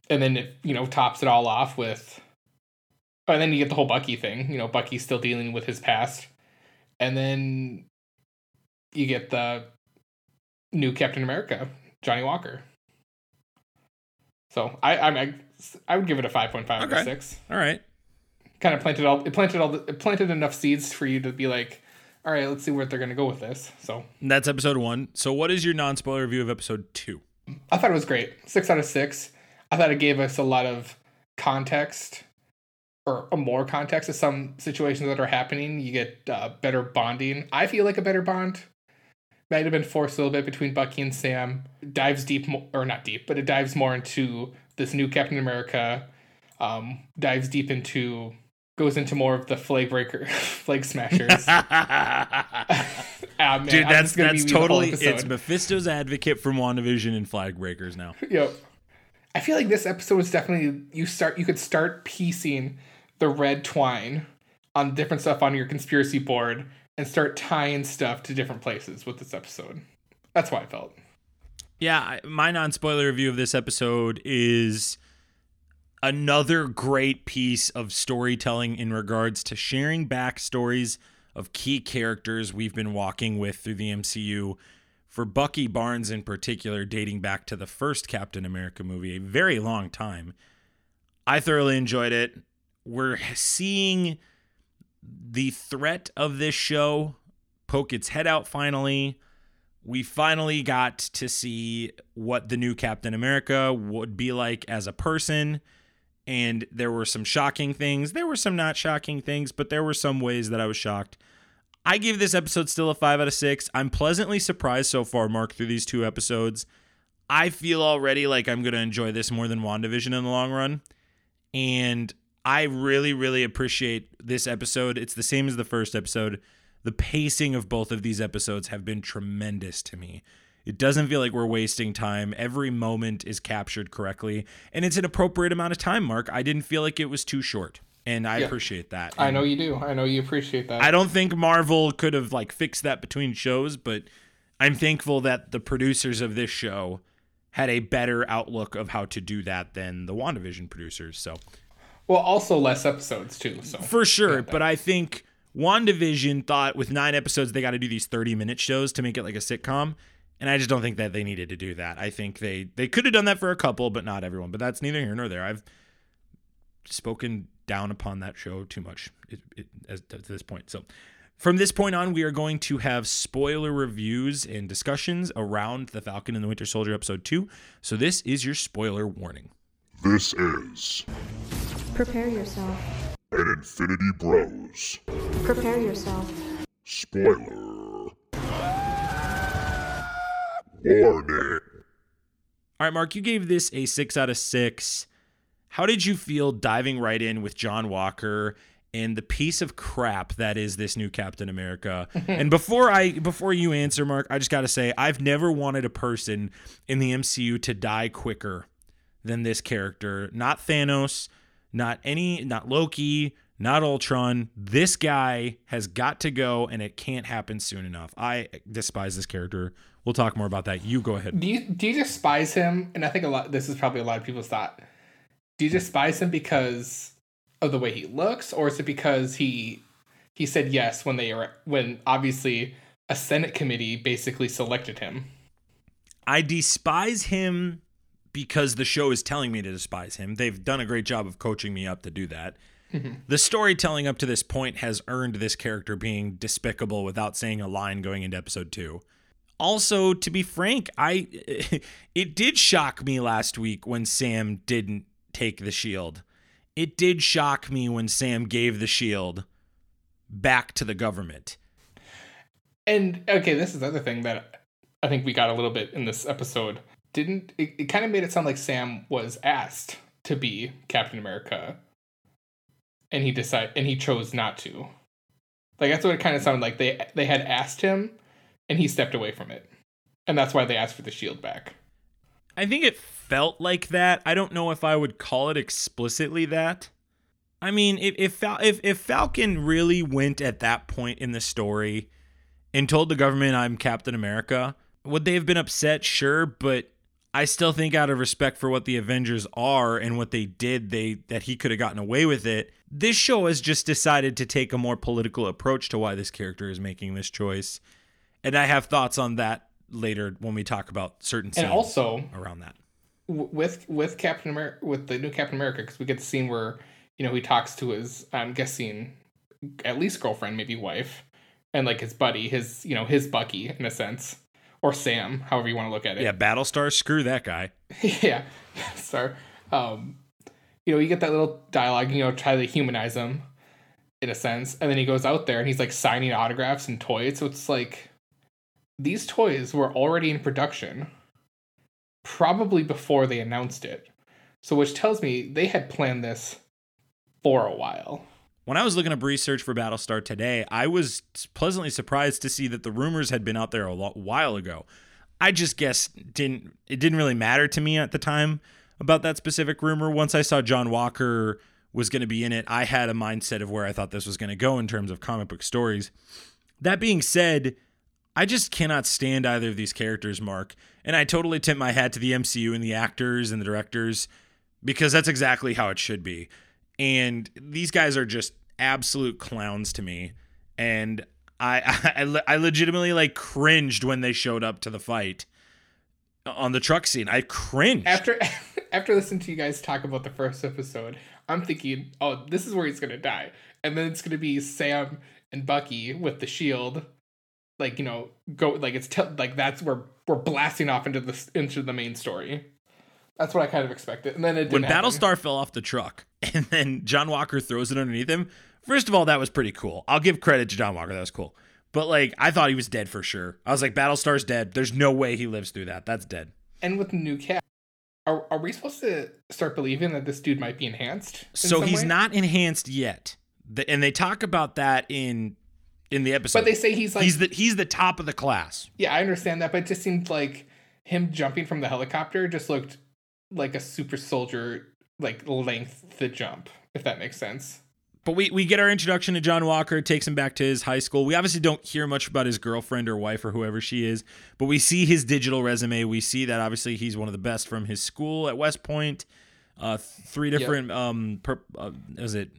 and then it you know tops it all off with, and then you get the whole Bucky thing. You know, Bucky's still dealing with his past, and then you get the new Captain America, Johnny Walker. So I I I, I would give it a five point five okay. or six. All right. Kind of planted all it planted all it planted enough seeds for you to be like, all right, let's see where they're going to go with this. So and that's episode one. So what is your non-spoiler review of episode two? I thought it was great. Six out of six. I thought it gave us a lot of context, or more context to some situations that are happening. You get uh, better bonding. I feel like a better bond might have been forced a little bit between Bucky and Sam. It dives deep, mo- or not deep, but it dives more into this new Captain America. Um, dives deep into. Goes into more of the flag breaker, flag smashers. ah, man, Dude, that's that's totally, it's Mephisto's advocate from WandaVision and Flag Breakers now. Yep. I feel like this episode was definitely, you start, you could start piecing the red twine on different stuff on your conspiracy board and start tying stuff to different places with this episode. That's how I felt. Yeah, my non-spoiler review of this episode is another great piece of storytelling in regards to sharing backstories of key characters we've been walking with through the M C U. For Bucky Barnes in particular, dating back to the first Captain America movie, a very long time. I thoroughly enjoyed it. We're seeing the threat of this show poke its head out finally. We finally got to see what the new Captain America would be like as a person. And there were some shocking things. There were some not shocking things, but there were some ways that I was shocked. I give this episode still a five out of six. I'm pleasantly surprised so far, Mark, through these two episodes. I feel already like I'm going to enjoy this more than WandaVision in the long run. And I really, really appreciate this episode. It's the same as the first episode. The pacing of both of these episodes have been tremendous to me. It doesn't feel like we're wasting time. Every moment is captured correctly. And it's an appropriate amount of time, Mark. I didn't feel like it was too short. And I yeah. appreciate that. And I know you do. I know you appreciate that. I don't think Marvel could have like fixed that between shows, but I'm thankful that the producers of this show had a better outlook of how to do that than the WandaVision producers. So, well, also less episodes too. So for sure, but I think WandaVision thought with nine episodes they got to do these thirty-minute shows to make it like a sitcom, and I just don't think that they needed to do that. I think they they could have done that for a couple, but not everyone. But that's neither here nor there. I've spoken down upon that show too much it, it, as, to this point. So from this point on, we are going to have spoiler reviews and discussions around The Falcon and the Winter Soldier episode two. So this is your spoiler warning. This is Prepare Yourself. An Infinity Bros. Prepare Yourself. Spoiler warning. All right, Mark, you gave this a six out of six. How did you feel diving right in with John Walker and the piece of crap that is this new Captain America? And before I before you answer, Mark, I just got to say, I've never wanted a person in the M C U to die quicker than this character. Not Thanos, not any, not Loki, not Ultron. This guy has got to go, and it can't happen soon enough. I despise this character. We'll talk more about that. You go ahead. Do you, do you despise him? And I think a lot. This is probably a lot of people's thought. Do you despise him because of the way he looks, or is it because he he said yes when they when obviously a Senate committee basically selected him? I despise him because the show is telling me to despise him. They've done a great job of coaching me up to do that. Mm-hmm. The storytelling up to this point has earned this character being despicable without saying a line going into episode two. Also, to be frank, I it did shock me last week when Sam didn't take the shield. It did shock me when Sam gave the shield back to the government. And okay, this is the other thing that I think we got a little bit in this episode. Didn't it, it kind of made it sound like Sam was asked to be Captain America, and he decided and he chose not to. Like that's what it kind of sounded like. They they had asked him and he stepped away from it. And that's why they asked for the shield back. I think it felt like that. I don't know if I would call it explicitly that. I mean, if if, Fal- if if Falcon really went at that point in the story and told the government, I'm Captain America, would they have been upset? Sure, but I still think out of respect for what the Avengers are and what they did, they that he could have gotten away with it. This show has just decided to take a more political approach to why this character is making this choice. And I have thoughts on that later when we talk about certain scenes and also around that. With with Captain America, with the new Captain America, because we get the scene where, you know, he talks to his, I'm guessing, at least girlfriend, maybe wife, and like his buddy, his, you know, his Bucky in a sense, or Sam, however you want to look at it. Yeah, Battlestar, screw that guy. Yeah, Battlestar. Um, you know, you get that little dialogue, you know, try to humanize him in a sense, and then he goes out there and he's like signing autographs and toys. So it's like these toys were already in production, probably before they announced it. So, which tells me they had planned this for a while. When I was looking up research for Battlestar today, I was pleasantly surprised to see that the rumors had been out there a while ago. I just guess didn't it didn't really matter to me at the time about that specific rumor. Once I saw John Walker was going to be in it, I had a mindset of where I thought this was going to go in terms of comic book stories. That being said, I just cannot stand either of these characters, Mark. And I totally tip my hat to the M C U and the actors and the directors, because that's exactly how it should be. And these guys are just absolute clowns to me. And I, I, I legitimately like cringed when they showed up to the fight on the truck scene. I cringed. After after listening to you guys talk about the first episode, I'm thinking, oh, this is where he's going to die. And then it's going to be Sam and Bucky with the shield. Like, you know, go like it's te- like that's where we're blasting off into the into the main story. That's what I kind of expected. And then it didn't when Battlestar happen. Fell off the truck and then John Walker throws it underneath him. First of all, that was pretty cool. I'll give credit to John Walker. That was cool. But like, I thought he was dead for sure. I was like, Battlestar's dead. There's no way he lives through that. That's dead. And with the new cat, are are we supposed to start believing that this dude might be enhanced? So he's way? not enhanced yet. The, and they talk about that in in the episode. But they say he's like he's the he's the top of the class. Yeah, I understand that, but it just seemed like him jumping from the helicopter just looked like a super soldier, like length the jump, if that makes sense. But we, we get our introduction to John Walker, takes him back to his high school. We obviously don't hear much about his girlfriend or wife or whoever she is, but we see his digital resume. We see that obviously he's one of the best from his school at West Point. Uh, three different, yep. um, per, uh, was it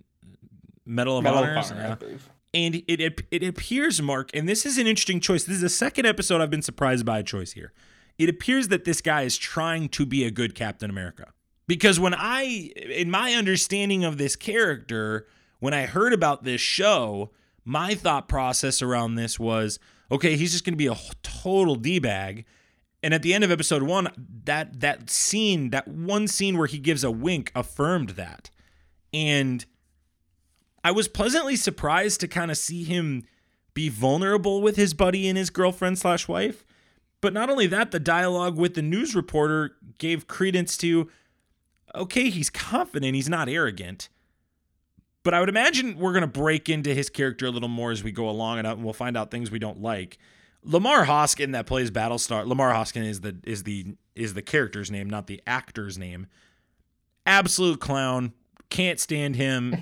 Medal of Medal Honors? Of Honor, yeah. I believe. And it, it, it appears, Mark, and this is an interesting choice. This is the second episode I've been surprised by a choice here. It appears that this guy is trying to be a good Captain America. Because when I, in my understanding of this character, when I heard about this show, my thought process around this was, okay, he's just going to be a total D-bag. And at the end of episode one, that that scene, that one scene where he gives a wink affirmed that. And I was pleasantly surprised to kind of see him be vulnerable with his buddy and his girlfriend slash wife. But not only that, the dialogue with the news reporter gave credence to, okay, he's confident, he's not arrogant. But I would imagine we're going to break into his character a little more as we go along, and we'll find out things we don't like. Lamar Hoskin that plays Battlestar, Lamar Hoskin is the is the is the character's name, not the actor's name. Absolute clown, can't stand him.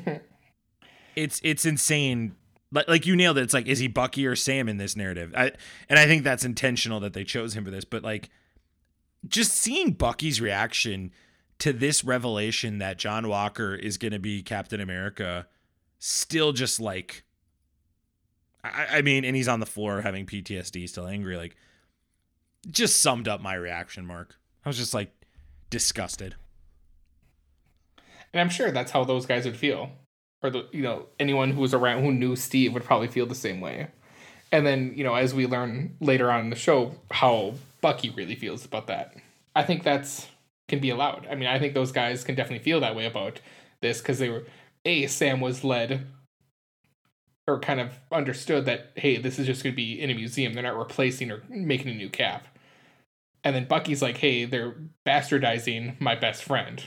it's it's insane. Like you nailed it. It's like, is he Bucky or Sam in this narrative? I and I think that's intentional that they chose him for this. But like, just seeing Bucky's reaction to this revelation that John Walker is going to be Captain America, still just like, I, I mean, and he's on the floor having P T S D, still angry. Like, just summed up my reaction, Mark. I was just like disgusted. And I'm sure that's how those guys would feel. Or, the, you know, anyone who was around who knew Steve would probably feel the same way. And then, you know, as we learn later on in the show, how Bucky really feels about that. I think that's can be allowed. I mean, I think those guys can definitely feel that way about this because they were, A, Sam was led or kind of understood that, hey, this is just going to be in a museum. They're not replacing or making a new Cap. And then Bucky's like, hey, they're bastardizing my best friend.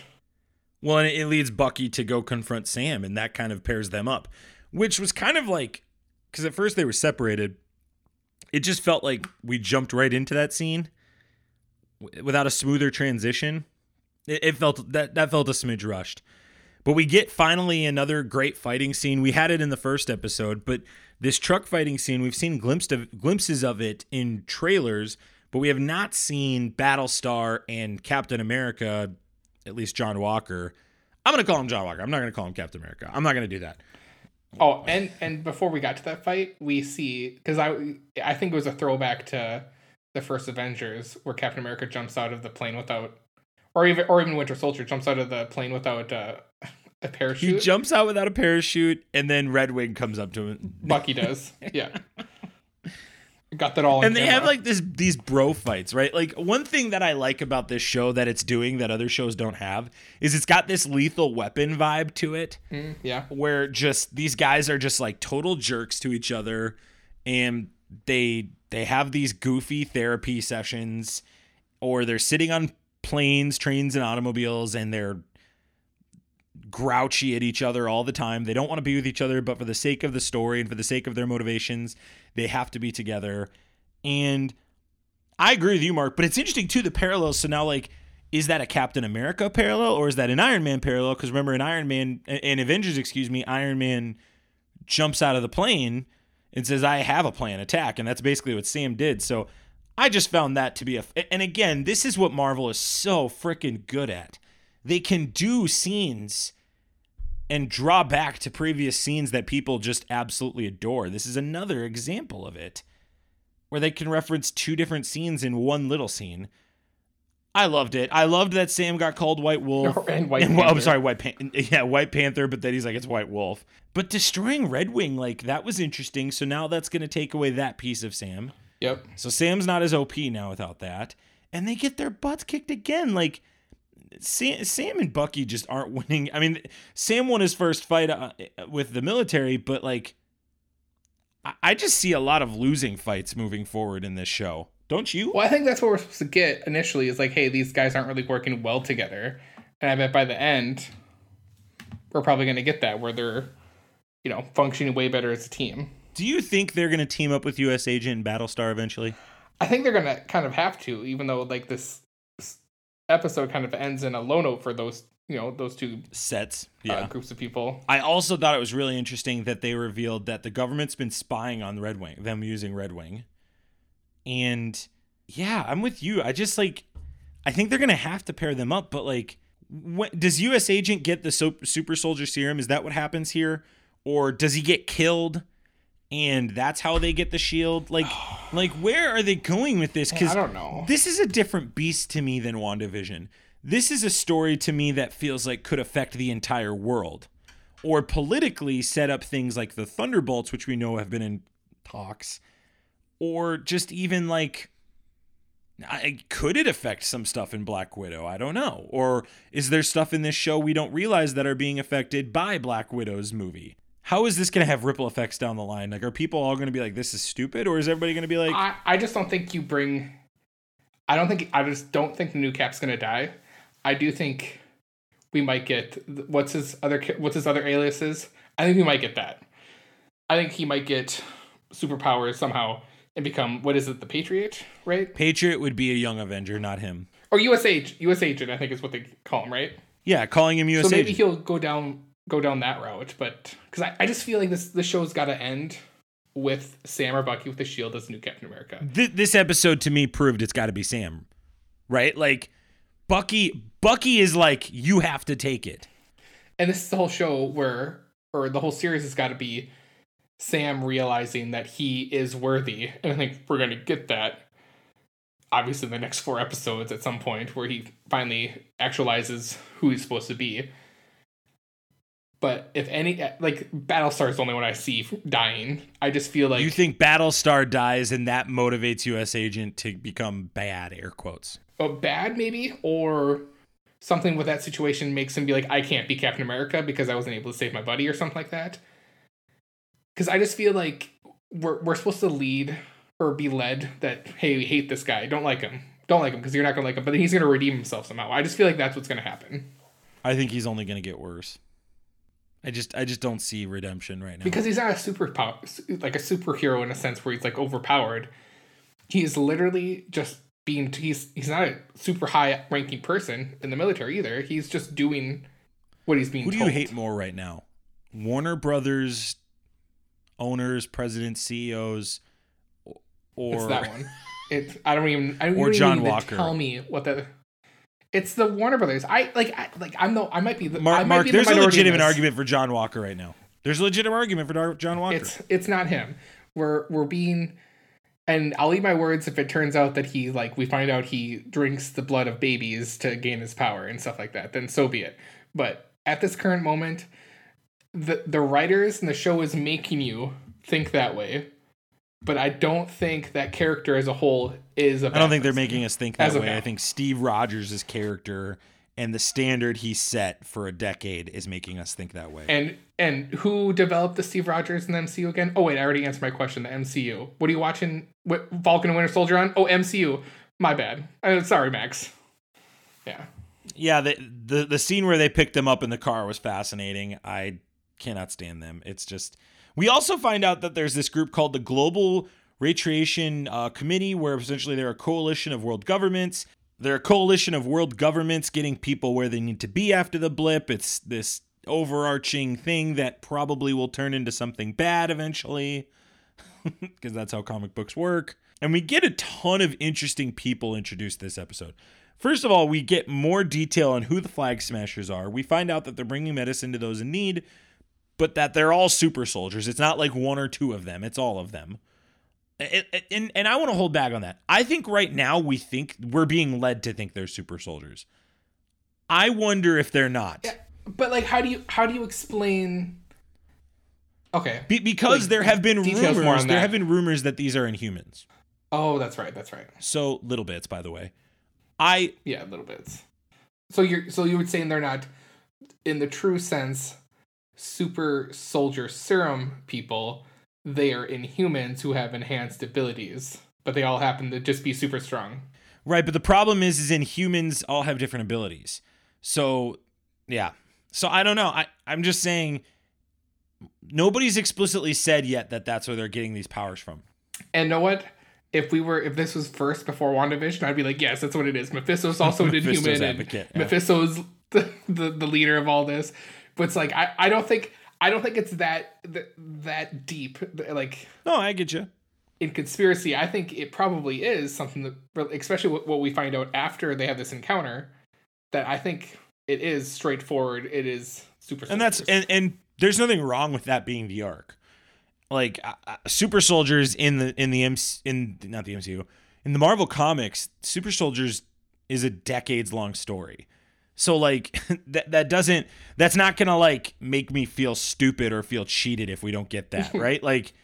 Well, and it leads Bucky to go confront Sam, and that kind of pairs them up, which was kind of like, because at first they were separated, it just felt like we jumped right into that scene w- without a smoother transition. It, it felt that that felt a smidge rushed. But we get finally another great fighting scene. We had it in the first episode, but this truck fighting scene, we've seen glimpses of, glimpses of it in trailers, but we have not seen Battlestar and Captain America, at least John Walker. I'm going to call him John Walker. I'm not going to call him Captain America. I'm not going to do that. Oh, and, and before we got to that fight, we see, because I, I think it was a throwback to the first Avengers where Captain America jumps out of the plane without, or even or even Winter Soldier jumps out of the plane without uh, a parachute. He jumps out without a parachute, and then Red Wing comes up to him. Bucky does, yeah. Got that all in And they camera. Have like this these bro fights, right? Like one thing that I like about this show that it's doing that other shows don't have is it's got this Lethal Weapon vibe to it. Mm, yeah. Where just these guys are just like total jerks to each other, and they they have these goofy therapy sessions, or they're sitting on planes, trains, and automobiles, and they're grouchy at each other all the time. They don't want to be with each other, but for the sake of the story and for the sake of their motivations, they have to be together. And I agree with you, Mark, but it's interesting too, the parallels. So now, like, is that a Captain America parallel or is that an Iron Man parallel? Because remember, in Iron Man and Avengers, excuse me, Iron Man jumps out of the plane and says, I have a plan, attack. And that's basically what Sam did. So I just found that to be a... And again, this is what Marvel is so freaking good at. They can do scenes and draw back to previous scenes that people just absolutely adore. This is another example of it, where they can reference two different scenes in one little scene. I loved it. I loved that Sam got called White Wolf. No, and White and, Panther. I'm sorry, White Pan- Yeah, White Panther, but then he's like, it's White Wolf. But destroying Red Wing, like, that was interesting. So now that's going to take away that piece of Sam. Yep. So Sam's not as O P now without that. And they get their butts kicked again. Like, Sam, Sam and Bucky just aren't winning. I mean, Sam won his first fight uh, with the military, but, like, I, I just see a lot of losing fights moving forward in this show. Don't you? Well, I think that's what we're supposed to get initially is, like, hey, these guys aren't really working well together. And I bet by the end, we're probably going to get that where they're, you know, functioning way better as a team. Do you think they're going to team up with U S Agent and Battlestar eventually? I think they're going to kind of have to, even though like this episode kind of ends in a low note for those, you know, those two sets, yeah. uh, groups of people. I also thought it was really interesting that they revealed that the government's been spying on the Red Wing, them using Red Wing. And yeah, I'm with you. I just like, I think they're going to have to pair them up, but like, what, does U S Agent get the so- super soldier serum? Is that what happens here? Or does he get killed? And that's how they get the shield. Like, like where are they going with this? Because I don't know. This is a different beast to me than WandaVision. This is a story to me that feels like could affect the entire world, or politically set up things like the Thunderbolts, which we know have been in talks, or just even like, I, could it affect some stuff in Black Widow? I don't know. Or is there stuff in this show we don't realize that are being affected by Black Widow's movie? How is this going to have ripple effects down the line? Like, are people all going to be like, this is stupid? Or is everybody going to be like... I, I just don't think you bring... I don't think... I just don't think the new Cap's going to die. I do think we might get... What's his other What's his other aliases? I think we might get that. I think he might get superpowers somehow and become... What is it? The Patriot, right? Patriot would be a young Avenger, not him. Or U S Agent, U S Agent, I think is what they call him, right? Yeah, calling him U S Agent. So maybe he'll go down... go down that route, but because I, I just feel like this the show's got to end with Sam or Bucky with the shield as the new Captain America. Th- this episode to me proved it's got to be Sam, right? Like Bucky, Bucky is like, you have to take it. And this is the whole show where, or the whole series has got to be Sam realizing that he is worthy. And I think we're going to get that obviously in the next four episodes at some point where he finally actualizes who he's supposed to be. But if any, like, Battlestar is the only one I see dying. I just feel like... You think Battlestar dies and that motivates U S Agent to become bad, air quotes. Oh, bad, maybe? Or something with that situation makes him be like, I can't be Captain America because I wasn't able to save my buddy or something like that. Because I just feel like we're we're supposed to lead or be led that, hey, we hate this guy. Don't like him. Don't like him because you're not going to like him. But then he's going to redeem himself somehow. I just feel like that's what's going to happen. I think he's only going to get worse. I just I just don't see redemption right now. Because he's not a super po- like a superhero in a sense where he's like overpowered. He is literally just being he's he's not a super high ranking person in the military either. He's just doing what he's being told. Who do you hate more right now? Warner Brothers owners, presidents, C E Os, or it's that one. It's I don't even I don't or even John even Walker. Tell me what the It's the Warner Brothers. I like. I, like I'm the. I might be. The, Mark, I might Mark be the there's a legitimate argument for John Walker right now. There's a legitimate argument for John Walker. It's it's not him. We're we're being, and I'll eat my words if it turns out that he like we find out he drinks the blood of babies to gain his power and stuff like that. Then so be it. But at this current moment, the the writers and the show is making you think that way. But I don't think that character as a whole is. A I don't think they're making us think that way. Bad. I think Steve Rogers' character and the standard he set for a decade is making us think that way. And and who developed the Steve Rogers in the M C U again? Oh wait, I already answered my question. The M C U. What are you watching? What, Falcon and Winter Soldier on? Oh, M C U. My bad. Uh, sorry, Max. Yeah. Yeah. The, the the scene where they picked them up in the car was fascinating. I cannot stand them. It's just. We also find out that there's this group called the Global Repatriation uh, Committee, where essentially they're a coalition of world governments. They're a coalition of world governments getting people where they need to be after the blip. It's this overarching thing that probably will turn into something bad eventually, because that's how comic books work. And we get a ton of interesting people introduced this episode. First of all, we get more detail on who the Flag Smashers are. We find out that they're bringing medicine to those in need, but that they're all super soldiers. It's not like one or two of them. It's all of them. And, and, and I want to hold back on that. I think right now we think we're being led to think they're super soldiers. I wonder if they're not. Yeah, but like, how do you how do you explain? Okay, Be, because like, there have been rumors. There have been rumors that these are Inhumans. Oh, that's right. That's right. So little bits, by the way. I yeah, little bits. So you're so you would say they're not in the true sense. Super soldier serum people, they are Inhumans who have enhanced abilities, but they all happen to just be super strong. Right, but the problem is, is Inhumans all have different abilities. So, yeah. So I don't know. I, I'm just saying nobody's explicitly said yet that that's where they're getting these powers from. And know what? If we were, if this was first before WandaVision, I'd be like, yes, that's what it is. Mephisto's also an Inhuman. Advocate, and yeah. Mephisto's the, the, the leader of all this. But it's like I, I don't think I don't think it's that that, that deep. Like no, I get you. In conspiracy, I think it probably is something that, especially what we find out after they have this encounter, that I think it is straightforward. It is super. And soldiers. that's and, and there's nothing wrong with that being the arc. Like uh, super soldiers in the in the MC, in not the M C U in the Marvel comics, super soldiers is a decades long story. So like that that doesn't that's not going to like make me feel stupid or feel cheated if we don't get that, right? Like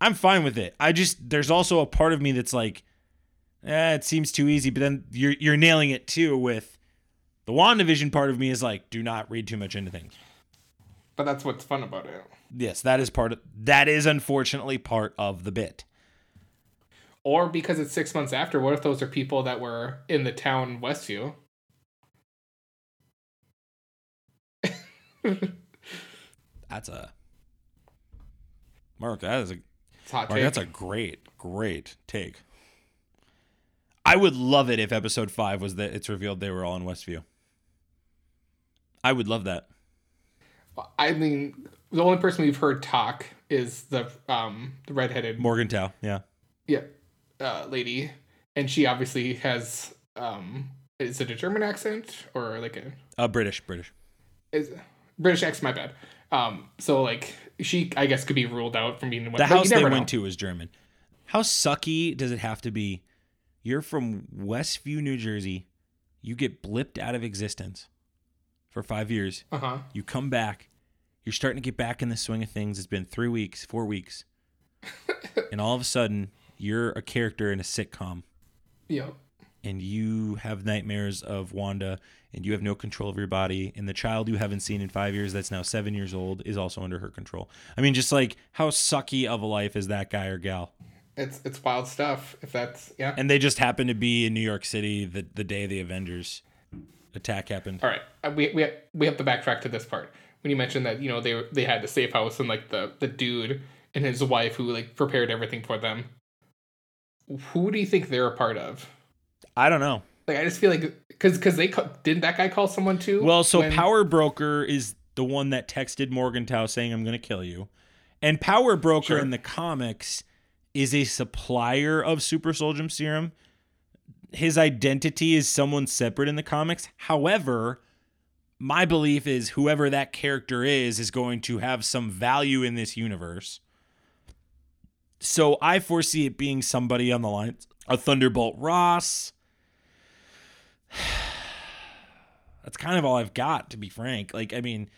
I'm fine with it. I just there's also a part of me that's like eh, it seems too easy, but then you're you're nailing it too with the WandaVision part of me is like do not read too much into things. But that's what's fun about it. Yes, that is part of that is unfortunately part of the bit. Or because it's six months after, what if those are people that were in the town Westview? That's a Mark. That is a Mark, that's a great, great take. I would love it if episode five was that it's revealed they were all in Westview. I would love that. I mean, the only person we've heard talk is the um the redheaded Morgenthau. Yeah, yeah, uh, lady, and she obviously has um is it a German accent or like a uh, British British is. British X, my bad. Um, so, like, she, I guess, could be ruled out from being... The like, house they know. Went to was German. How sucky does it have to be? You're from Westview, New Jersey. You get blipped out of existence for five years. Uh-huh. You come back. You're starting to get back in the swing of things. It's been three weeks, four weeks. And all of a sudden, you're a character in a sitcom. Yep. And you have nightmares of Wanda, and you have no control of your body, and the child you haven't seen in five years that's now seven years old is also under her control. I mean, just like, how sucky of a life is that guy or gal? It's it's wild stuff, if that's, yeah. And they just happened to be in New York City the, the day the Avengers attack happened. All right, we, we, have, we have to backtrack to this part. when you mentioned that, you know, they they had the safe house and like the, the dude and his wife who like prepared everything for them. Who do you think they're a part of? I don't know. Like, I just feel like because because they ca- didn't that guy call someone too? Well, so when... Power Broker is the one that texted Morgenthau saying, "I'm going to kill you." And Power Broker sure. in the comics is a supplier of Super Soldier Serum. His identity is someone separate in the comics. However, my belief is whoever that character is is going to have some value in this universe. So I foresee it being somebody on the lines of Thunderbolt Ross. That's kind of all I've got, to be frank. Like, I mean,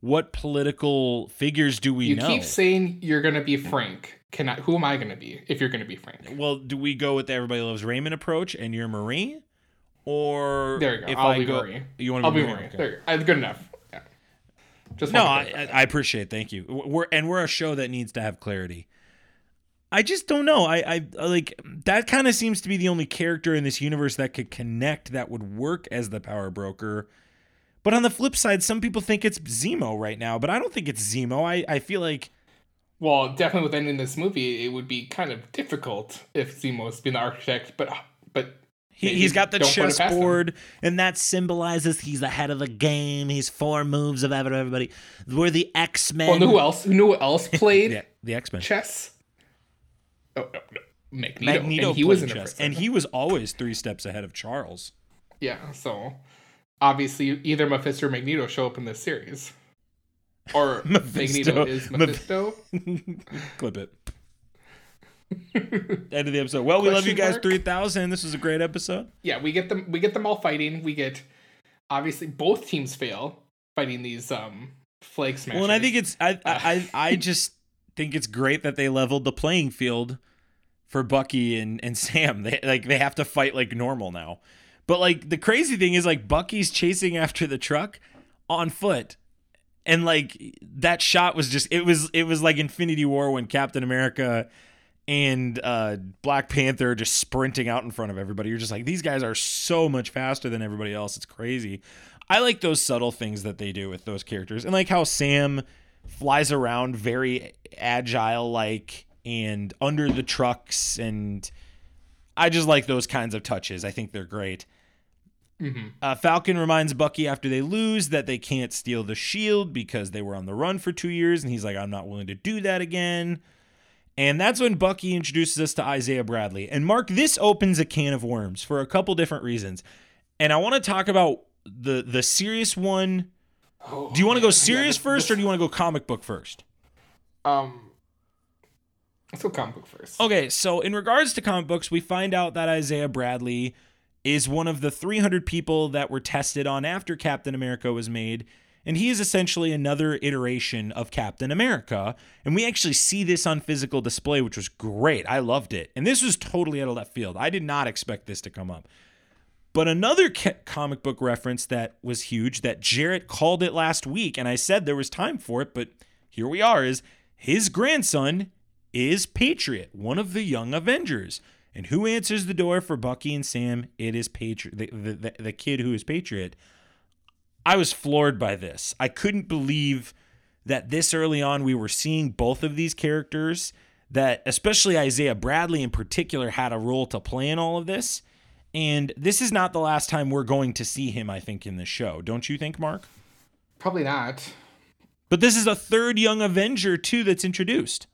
what political figures do we you know? You keep saying you're going to be frank. Can I, who am I going to be if you're going to be frank? Well, do we go with the Everybody Loves Raymond approach and you're Marie? Or there you go. If I'll I be go, Marie. You want to be I'll Marie? I'll be Marie. Okay. There you go. I, good enough. Yeah. Just no, I, I appreciate it. Thank you. We're and we're a show that needs to have clarity. I just don't know. I, I like that kind of seems to be the only character in this universe that could connect that would work as the Power Broker. But on the flip side, some people think it's Zemo right now, but I don't think it's Zemo. I, I feel like. Well, definitely with ending this movie, it would be kind of difficult if Zemo's been the architect, but but he, he's got the chessboard, and that symbolizes he's ahead of the game. He's four moves above everybody. We're the X-Men. Well, who else? Who else played yeah, the X-Men chess? Oh, no, no. Magneto, Magneto and he was in chess, and he was always three steps ahead of Charles. Yeah, so obviously either Mephisto or Magneto show up in this series, or Magneto is Mephisto. Clip it. End of the episode. Well, we Question love you guys. Three thousand. This was a great episode. Yeah, we get them. We get them all fighting. We get obviously both teams fail fighting these um Flag Smashers. Well, and I think it's I I I, I just. think it's great that they leveled the playing field for Bucky and, and Sam. They like they have to fight like normal now. But like the crazy thing is like Bucky's chasing after the truck on foot. And like that shot was just it was it was like Infinity War when Captain America and uh, Black Panther are just sprinting out in front of everybody. You're just like, these guys are so much faster than everybody else. It's crazy. I like those subtle things that they do with those characters. And like how Sam flies around very agile like and under the trucks, and I just like those kinds of touches. I think they're great. Mm-hmm. uh, Falcon reminds Bucky after they lose that they can't steal the shield because they were on the run for two years, and he's like, I'm not willing to do that again. And that's when Bucky introduces us to Isaiah Bradley. And Mark, this opens a can of worms for a couple different reasons, and I want to talk about the the serious one. Oh, do you want to go serious yeah, this, first, or do you want to go comic book first? Um, let's go comic book first. Okay, so in regards to comic books, we find out that Isaiah Bradley is one of the three hundred people that were tested on after Captain America was made, and he is essentially another iteration of Captain America. And we actually see this on physical display, which was great. I loved it. And this was totally out of left field. I did not expect this to come up. But another ca- comic book reference that was huge, that Jarrett called it last week, and I said there was time for it, but here we are, is his grandson is Patriot, one of the young Avengers. And who answers the door for Bucky and Sam? It is Patriot, the, the, the, the kid who is Patriot. I was floored by this. I couldn't believe that this early on we were seeing both of these characters, that especially Isaiah Bradley in particular had a role to play in all of this. And this is not the last time we're going to see him, I think, in this show. Don't you think, Mark? Probably not. But this is a third young Avenger, too, that's introduced.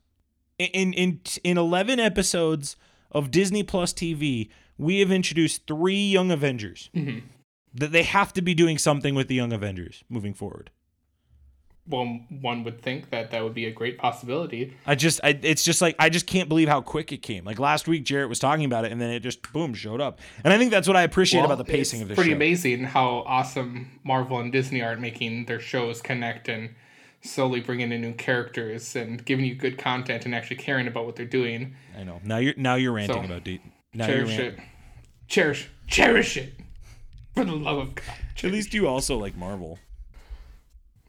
In in in eleven episodes of Disney Plus T V, we have introduced three young Avengers. Mm-hmm. That they have to be doing something with the young Avengers moving forward. Well, one would think that that would be a great possibility. I just, I, it's just like, I just can't believe how quick it came. Like last week, Jarrett was talking about it, and then it just, boom, showed up. And I think that's what I appreciate well, about the pacing of this show. It's pretty amazing how awesome Marvel and Disney are at making their shows connect and slowly bringing in new characters and giving you good content and actually caring about what they're doing. I know. Now you're, now you're ranting so, about deep. Now cherish you're it. Cherish, cherish it. For the love of God. Cherish. At least you also like Marvel.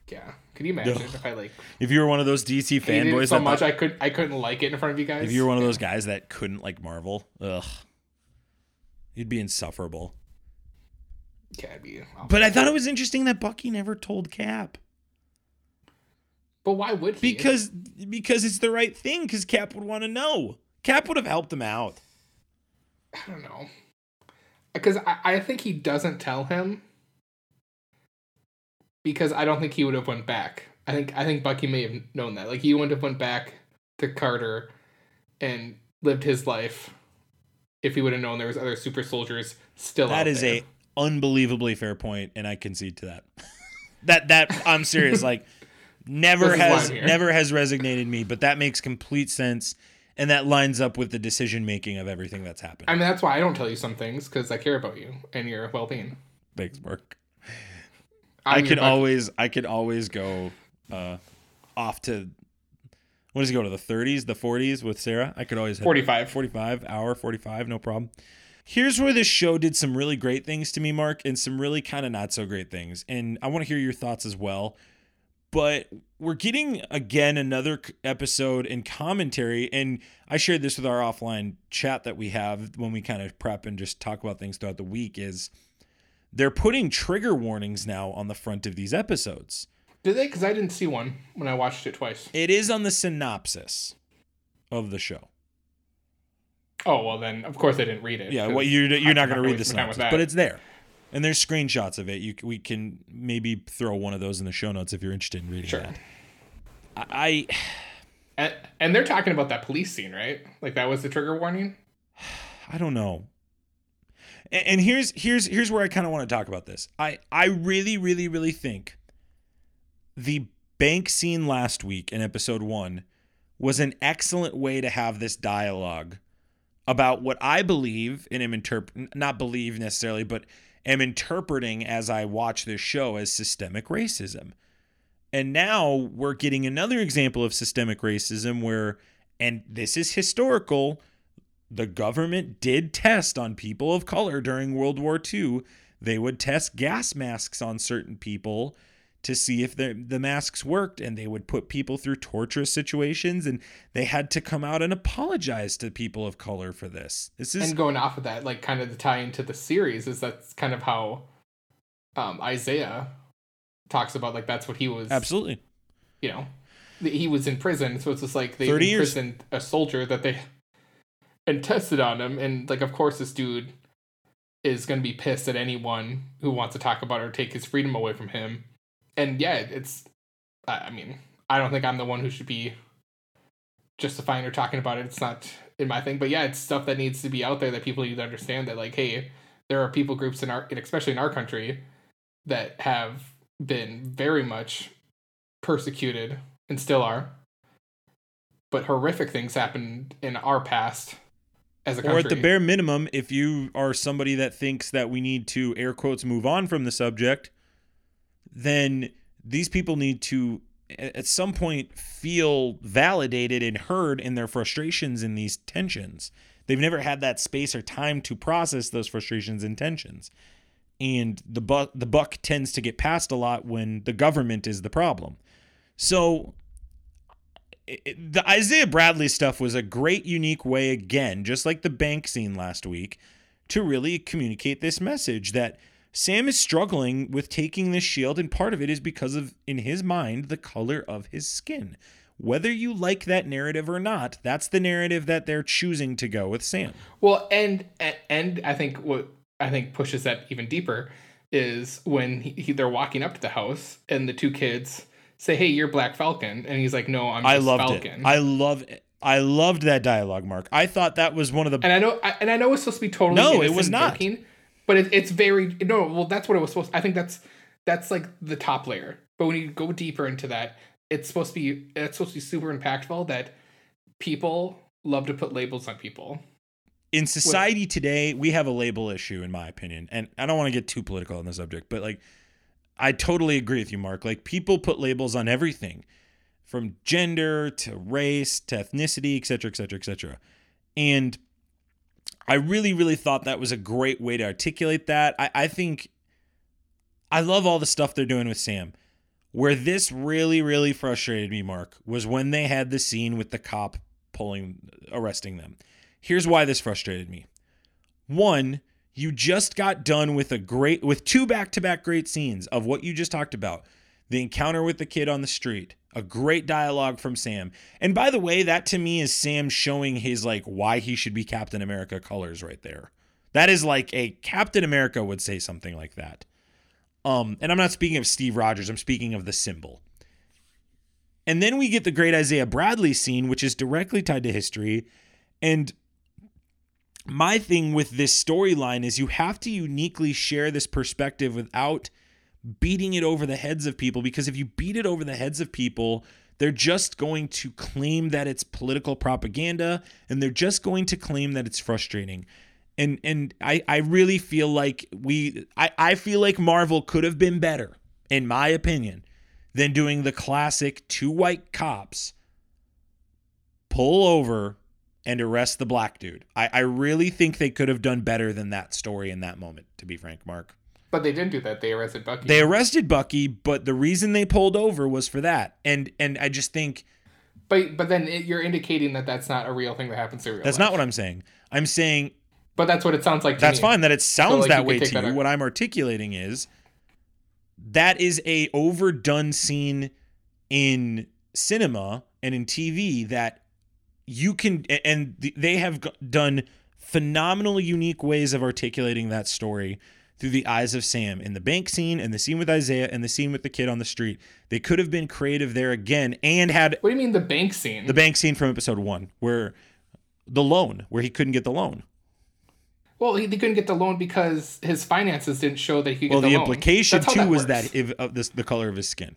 Yeah. Could you imagine Ugh. if I like if you were one of those D C fanboys so that much thought, I could I couldn't like it in front of you guys? If you were one of those guys that couldn't like Marvel, ugh, you'd be insufferable. Yeah, I'd be. But I thought it was interesting that Bucky never told Cap. But why would he? Because because it's the right thing, because Cap would want to know. Cap would have helped him out. I don't know. Because I, I think he doesn't tell him. Because I don't think he would have went back. I think I think Bucky may have known that. Like, he wouldn't have went back to Carter and lived his life if he would have known there was other super soldiers still that out there. That is a unbelievably fair point, and I concede to that. that that I'm serious. Like, never has never has resonated me, but that makes complete sense, and that lines up with the decision making of everything that's happened. I mean, that's why I don't tell you some things, because I care about you and your well being. Thanks, Mark. I'm I can always I can always go uh, off to what does it go to the thirties, the forties with Sarah? I could always hit forty-five. forty-five, hour forty-five, no problem. Here's where this show did some really great things to me, Mark, and some really kind of not so great things. And I want to hear your thoughts as well. But we're getting, again, another episode and commentary. And I shared this with our offline chat that we have when we kind of prep and just talk about things throughout the week is they're putting trigger warnings now on the front of these episodes. Did they? Because I didn't see one when I watched it twice. It is on the synopsis of the show. Oh, well then, of course I didn't read it. Yeah, well, you're, you're not going to read the synopsis, but it's there. And there's screenshots of it. You, we can maybe throw one of those in the show notes if you're interested in reading sure. that. I, I and, and they're talking about that police scene, right? Like that was the trigger warning? I don't know. And, and here's here's here's where I kind of want to talk about this. I, I really, really, really think the bank scene last week in episode one was an excellent way to have this dialogue about what I believe and am interp- not believe necessarily, but am interpreting as I watch this show as systemic racism. And now we're getting another example of systemic racism where, and this is historical, the government did test on people of color during World War Two. They would test gas masks on certain people to see if the, the masks worked, and they would put people through torturous situations, and they had to come out and apologize to people of color for this. This is, and going off of that, like kind of the tie into the series is that's kind of how um, Isaiah talks about, like, that's what he was. Absolutely. You know, he was in prison. So it's just like they imprisoned years. A soldier that they and tested on him. And like, of course, this dude is going to be pissed at anyone who wants to talk about or take his freedom away from him. And yeah, it's, I mean, I don't think I'm the one who should be justifying or talking about it. It's not in my thing, but yeah, it's stuff that needs to be out there that people need to understand that, like, hey, there are people groups in our, especially in our country, that have been very much persecuted and still are, but horrific things happened in our past as a country. Or at the bare minimum, if you are somebody that thinks that we need to, air quotes, move on from the subject, then these people need to, at some point, feel validated and heard in their frustrations and these tensions. They've never had that space or time to process those frustrations and tensions. And the buck, the buck tends to get passed a lot when the government is the problem. So it, the Isaiah Bradley stuff was a great, unique way, again, just like the bank scene last week, to really communicate this message that Sam is struggling with taking this shield, and part of it is because of, in his mind, the color of his skin. Whether you like that narrative or not, that's the narrative that they're choosing to go with Sam. Well, and and I think what I think pushes that even deeper is when he, he, they're walking up to the house and the two kids say, "Hey, you're Black Falcon," and he's like, "No, I'm just I loved Falcon." It. I love it. I loved that dialogue, Mark. I thought that was one of the. And I know, I, and I know it's supposed to be totally no, it was not. Joking, but it, it's very no. Well, that's what it was supposed to. I think that's that's like the top layer. But when you go deeper into that, it's supposed to be it's supposed to be super impactful that people love to put labels on people. In society today, we have a label issue, in my opinion, and I don't want to get too political on the subject, but like, I totally agree with you, Mark. Like, people put labels on everything, from gender to race to ethnicity, et cetera, et cetera, et cetera, and I really, really thought that was a great way to articulate that. I, I think I love all the stuff they're doing with Sam. Where this really, really frustrated me, Mark, was when they had the scene with the cop pulling, arresting them. Here's why this frustrated me. One, you just got done with a great, with two back-to-back great scenes of what you just talked about. the encounter with the kid on the street, a great dialogue from Sam. And by the way, that to me is Sam showing his, like, why he should be Captain America colors right there. That is like a Captain America would say something like that. Um, and I'm not speaking of Steve Rogers. I'm speaking of the symbol. And then we get the great Isaiah Bradley scene, which is directly tied to history. And my thing with this storyline is you have to uniquely share this perspective without beating it over the heads of people, because if you beat it over the heads of people, they're just going to claim that it's political propaganda, and they're just going to claim that it's frustrating. And and I, I really feel like we I, I feel like Marvel could have been better, in my opinion, than doing the classic two white cops pull over and arrest the black dude. I, I really think they could have done better than that story in that moment, to be frank, Mark. But they didn't do that. They arrested Bucky. They arrested Bucky, but the reason they pulled over was for that. And and I just think... But but then it, you're indicating that that's not a real thing that happens in real That's life. Not what I'm saying. I'm saying... But that's what it sounds like to that's me. That's fine that it sounds so, like, that way to that you. Out. What I'm articulating is that is a overdone scene in cinema and in T V that you can... And they have done phenomenal, unique ways of articulating that story through the eyes of Sam in the bank scene and the scene with Isaiah and the scene with the kid on the street. They could have been creative there again and had... What do you mean the bank scene? The bank scene from episode one, where the loan, where he couldn't get the loan. Well, he, he couldn't get the loan because his finances didn't show that he could well, get the loan. Well, the implication, too, that was that if, uh, this, the color of his skin.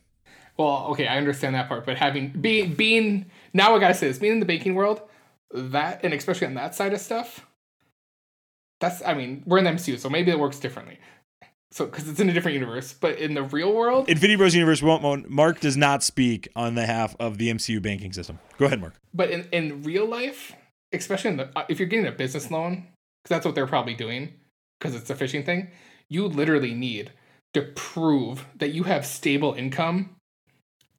Well, okay, I understand that part, but having... Being... being now I gotta say this, being in the banking world, that, and especially on that side of stuff... That's, I mean, we're in the M C U, so maybe it works differently. So, because it's in a different universe, but in the real world, Infinity Bros universe, won't Mark does not speak on behalf of the M C U banking system. Go ahead, Mark. But in, in real life, especially in the, if you're getting a business loan, because that's what they're probably doing, because it's a fishing thing, you literally need to prove that you have stable income,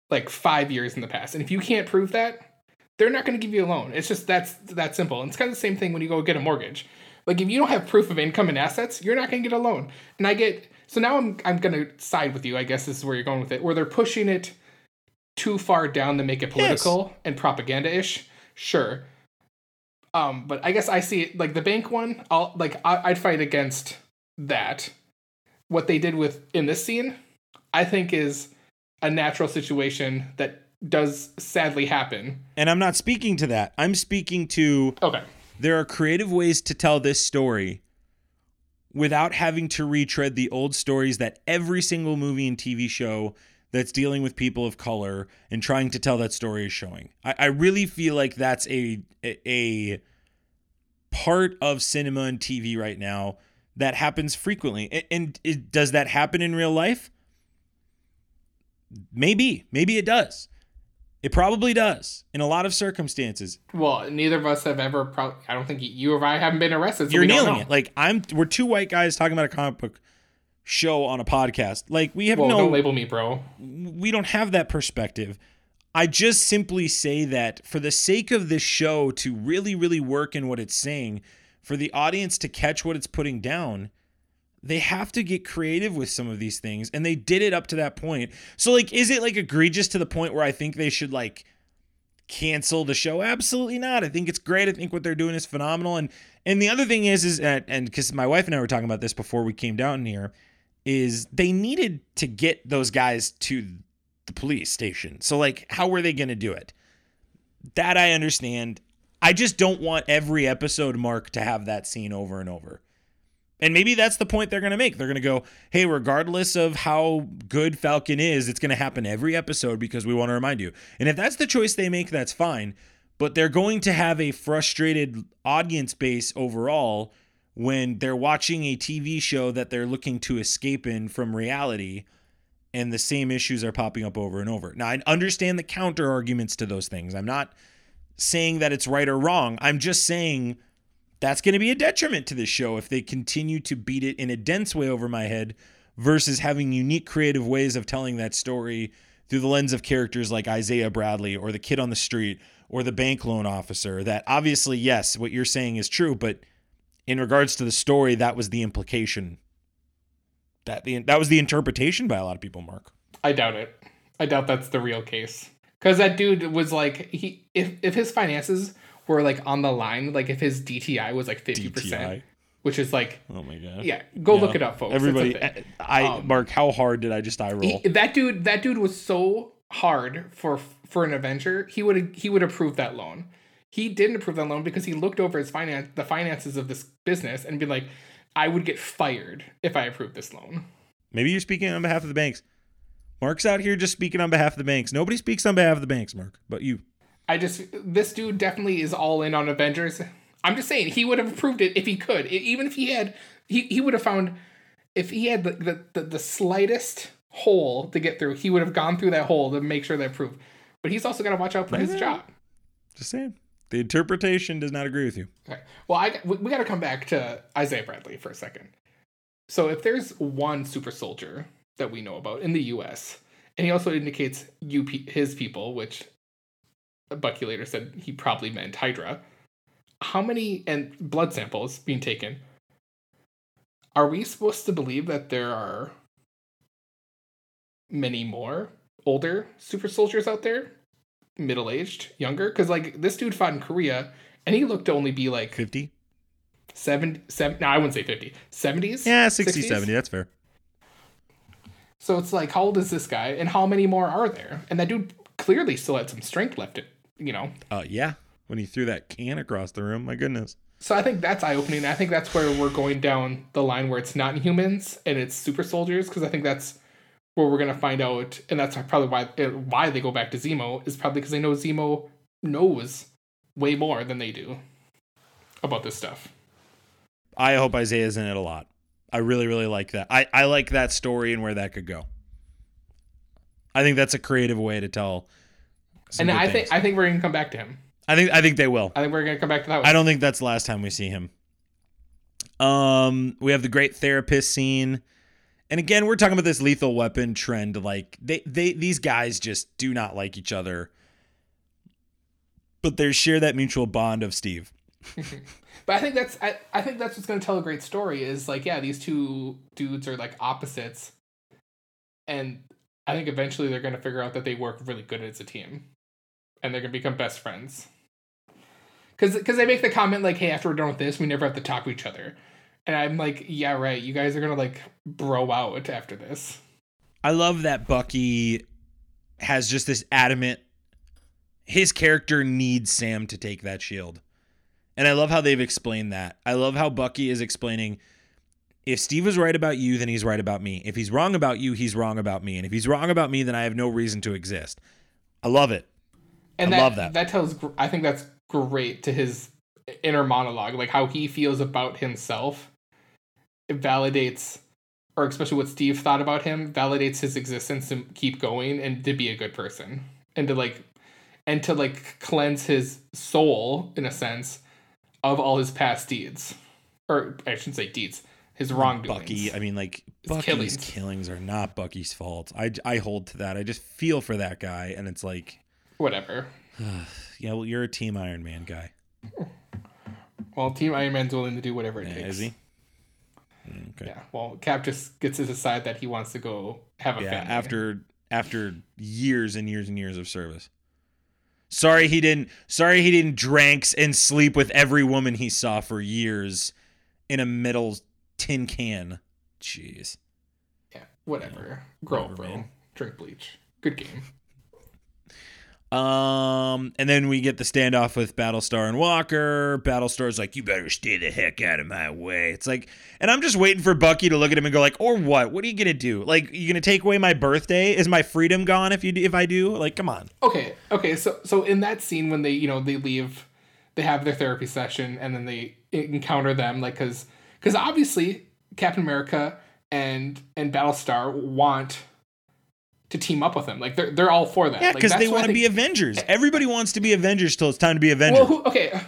like five years in the past, and if you can't prove that, they're not going to give you a loan. It's just that's that simple. And it's kind of the same thing when you go get a mortgage. Like, if you don't have proof of income and assets, you're not going to get a loan. And I get... So now I'm I'm going to side with you. I guess this is where you're going with it. Where they're pushing it too far down to make it political yes. and propaganda-ish. Sure. Um, but I guess I see it... Like, the bank one, I'll, like, I, I'd fight against that. What they did with in this scene, I think, is a natural situation that does sadly happen. And I'm not speaking to that. I'm speaking to... Okay. There are creative ways to tell this story without having to retread the old stories that every single movie and T V show that's dealing with people of color and trying to tell that story is showing. I, I really feel like that's a, a part of cinema and T V right now that happens frequently. And, and it, does that happen in real life? Maybe. Maybe it does. It probably does in a lot of circumstances. Well, neither of us have ever. Pro- I don't think you or I haven't been arrested. So You're we don't kneeling know. It like I'm. We're two white guys talking about a comic book show on a podcast. Like we have well, no. Don't label me, bro. We don't have that perspective. I just simply say that for the sake of this show to really, really work in what it's saying, for the audience to catch what it's putting down, they have to get creative with some of these things, and they did it up to that point. So, like, is it, like, egregious to the point where I think they should, like, cancel the show? Absolutely not. I think it's great. I think what they're doing is phenomenal. And and the other thing is, is and because my wife and I were talking about this before we came down here, is they needed to get those guys to the police station. So, like, how were they going to do it? That I understand. I just don't want every episode, Mark, to have that scene over and over. And maybe that's the point they're going to make. They're going to go, hey, regardless of how good Falcon is, it's going to happen every episode because we want to remind you. And if that's the choice they make, that's fine. But they're going to have a frustrated audience base overall when they're watching a T V show that they're looking to escape in from reality and the same issues are popping up over and over. Now, I understand the counter arguments to those things. I'm not saying that it's right or wrong. I'm just saying... That's going to be a detriment to this show if they continue to beat it in a dense way over my head versus having unique creative ways of telling that story through the lens of characters like Isaiah Bradley or the kid on the street or the bank loan officer. That obviously, yes, what you're saying is true, but in regards to the story, that was the implication. That the that was the interpretation by a lot of people, Mark. I doubt it. I doubt that's the real case. Because that dude was like, he if, if his finances were like on the line, like if his D T I was like fifty percent, D T I? Which is like, oh my god, yeah, go yeah. look it up, folks. Everybody, I um, Mark, how hard did I just eye roll? He, that dude, that dude was so hard for for an Avenger. He would he would approve that loan. He didn't approve that loan because he looked over his finance, the finances of this business, and be like, I would get fired if I approved this loan. Maybe you're speaking on behalf of the banks. Mark's out here just speaking on behalf of the banks. Nobody speaks on behalf of the banks, Mark, but you. I just, this dude definitely is all in on Avengers. I'm just saying, he would have approved it if he could. It, even if he had, he, he would have found, if he had the, the, the, the slightest hole to get through, he would have gone through that hole to make sure they're approved. But he's also got to watch out for yeah. his job. Just saying. The interpretation does not agree with you. Okay. Well, I, we, we got to come back to Isaiah Bradley for a second. So if there's one super soldier that we know about in the U S, and he also indicates U P, his people, which Bucky later said he probably meant Hydra, how many and blood samples being taken, are we supposed to believe that there are many more older super soldiers out there, middle-aged, younger? Because like this dude fought in Korea and he looked to only be like fifty, seventy, seventy, no, I wouldn't say fifty, seventies, yeah, sixty, sixties? seventy, that's fair. So it's like, how old is this guy and how many more are there? And that dude clearly still had some strength left, it you know. Uh yeah, when he threw that can across the room, my goodness. So I think that's eye-opening. I think that's where we're going down the line where it's not humans and it's super soldiers, because I think that's where we're going to find out, and that's probably why why they go back to Zemo, is probably because they know Zemo knows way more than they do about this stuff. I hope Isaiah's in it a lot. I really, really like that. I, I like that story and where that could go. I think that's a creative way to tell some And I things. think I think we're going to come back to him. I think I think they will. I think we're going to come back to that one. I don't think that's the last time we see him. Um, we have the great therapist scene. And again, we're talking about this Lethal Weapon trend. Like they, they these guys just do not like each other. But they share that mutual bond of Steve. But I think that's I, I think that's what's going to tell a great story, is like, yeah, these two dudes are like opposites. And I think eventually they're going to figure out that they work really good as a team. And they're going to become best friends. Because because they make the comment like, hey, after we're done with this, we never have to talk to each other. And I'm like, yeah, right. You guys are going to like bro out after this. I love that Bucky has just this adamant, his character needs Sam to take that shield. And I love how they've explained that. I love how Bucky is explaining, if Steve is right about you, then he's right about me. If he's wrong about you, he's wrong about me. And if he's wrong about me, then I have no reason to exist. I love it. And I that, love that. That tells, I think that's great to his inner monologue, like how he feels about himself. It validates, or especially what Steve thought about him, validates his existence to keep going and to be a good person and to like, and to like cleanse his soul in a sense of all his past deeds, or I shouldn't say deeds, his wrongdoings. Bucky, I mean, like Bucky's killings. killings are not Bucky's fault. I, I hold to that. I just feel for that guy, and it's like, whatever. Yeah, well, you're a Team Iron Man guy. Well, Team Iron Man's willing to do whatever it yeah, takes. Is he? Okay. Yeah. Well, Cap just gets to decide that he wants to go have a yeah, family after after years and years and years of service. Sorry he didn't. Sorry he didn't drinks and sleep with every woman he saw for years in a metal tin can. Jeez. Yeah. Whatever. Yeah, grow up, bro. Man. Drink bleach. Good game. Um, and then we get the standoff with Battlestar and Walker. Battlestar's like, you better stay the heck out of my way. It's like, and I'm just waiting for Bucky to look at him and go like, or what? What are you going to do? Like, you're going to take away my birthday? Is my freedom gone if you, if I do? Like, come on. Okay. Okay. So, so in that scene when they, you know, they leave, they have their therapy session and then they encounter them. Like, cause, cause obviously Captain America and, and Battlestar want to team up with them. Like they're they're all for that. Yeah, because like, they want to be Avengers. Everybody wants to be Avengers till it's time to be Avengers. Well, who, okay.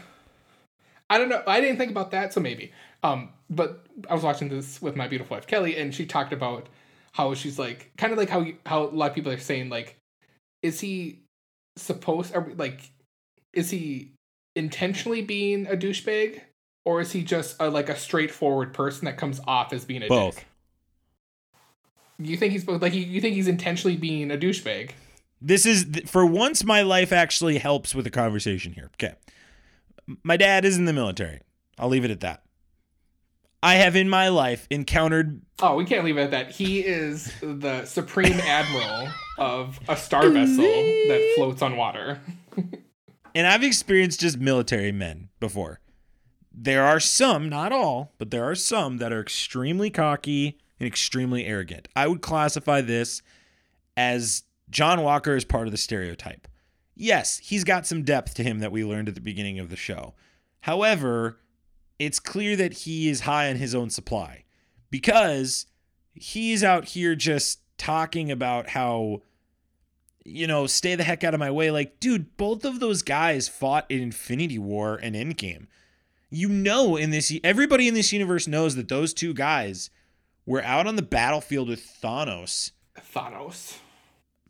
I don't know. I didn't think about that, so maybe. Um, but I was watching this with my beautiful wife Kelly, and she talked about how she's like, kind of like how how a lot of people are saying like, is he supposed? Are we, like, is he intentionally being a douchebag, or is he just a, like a straightforward person that comes off as being a dick? Both. You think he's like you think he's intentionally being a douchebag. This is for once my life actually helps with the conversation here. Okay. My dad is in the military. I'll leave it at that. I have in my life encountered. Oh, we can't leave it at that. He is the supreme admiral of a star vessel that floats on water. And I've experienced just military men before. There are some, not all, but there are some that are extremely cocky and extremely arrogant. I would classify this as John Walker is part of the stereotype. Yes, he's got some depth to him that we learned at the beginning of the show. However, it's clear that he is high on his own supply because he's out here just talking about how, you know, stay the heck out of my way. Like, dude, both of those guys fought in Infinity War and Endgame. You know, in this, everybody in this universe knows that those two guys were out on the battlefield with Thanos. Thanos.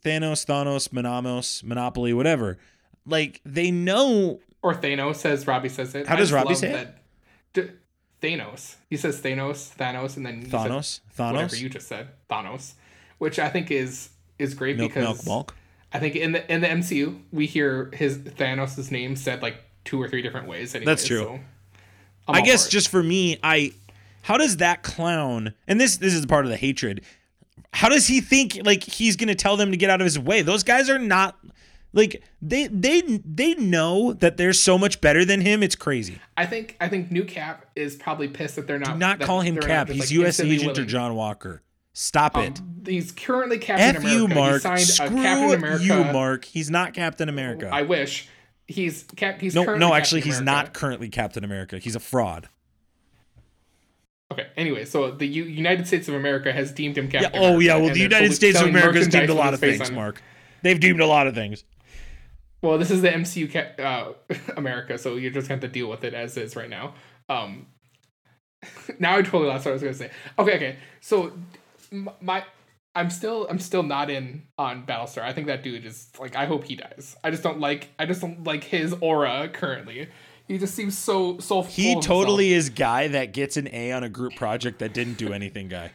Thanos, Thanos, Monamos, Monopoly, whatever. Like, they know. Or Thanos, as Robbie says it. How does Robbie say it? D- Thanos. He says Thanos, Thanos, and then Thanos, Thanos. Whatever you just said, Thanos, which I think is is great milk, because milk, milk. I think in the in the M C U we hear his Thanos' name said like two or three different ways. Anyways, that's true. So I guess for just for me, I how does that clown? And this this is part of the hatred. How does he think like he's gonna tell them to get out of his way? Those guys are not. Like they they they know that they're so much better than him. It's crazy. I think I think new Cap is probably pissed that they're not. Do not call him Cap. He's like U S Agent willing. Or John Walker. Stop um, it. He's currently Captain F America. You, Mark. He signed Screw a Captain America. You, Mark. He's not Captain America. I wish. He's Cap. He's no currently no. Actually, Captain he's America. Not currently Captain America. He's a fraud. Okay. Anyway, so the U- United States of America has deemed him Captain. Yeah, oh America, yeah. Well, the United States of America has deemed a lot of things, on. Mark. They've deemed a lot of things. Well, this is the M C U ca- uh, America, so you're just going to have to deal with it as is right now. Um, now I totally lost what I was going to say. Okay, okay. So my, I'm still I'm still not in on Battlestar. I think that dude is like I hope he dies. I just don't like I just don't like his aura currently. He just seems so so. He totally himself. Is guy that gets an A on a group project that didn't do anything, guy.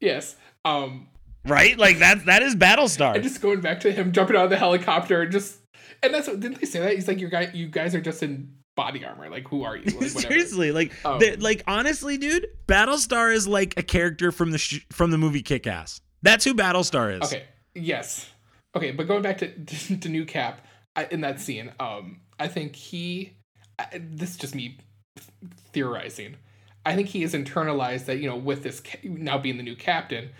Yes. Um, right, like that that is Battlestar. And just going back to him jumping out of the helicopter and just. And that's what, didn't they say that? He's like, your guy, you guys are just in body armor. Like, who are you? Like, seriously, like, um, like honestly, dude, Battlestar is like a character from the sh- from the movie Kick-Ass. That's who Battlestar is. Okay, yes, okay, but going back to to, to New Cap I, in that scene, um, I think he, I, this is just me theorizing. I think he has internalized that you know, with this ca- now being the new Captain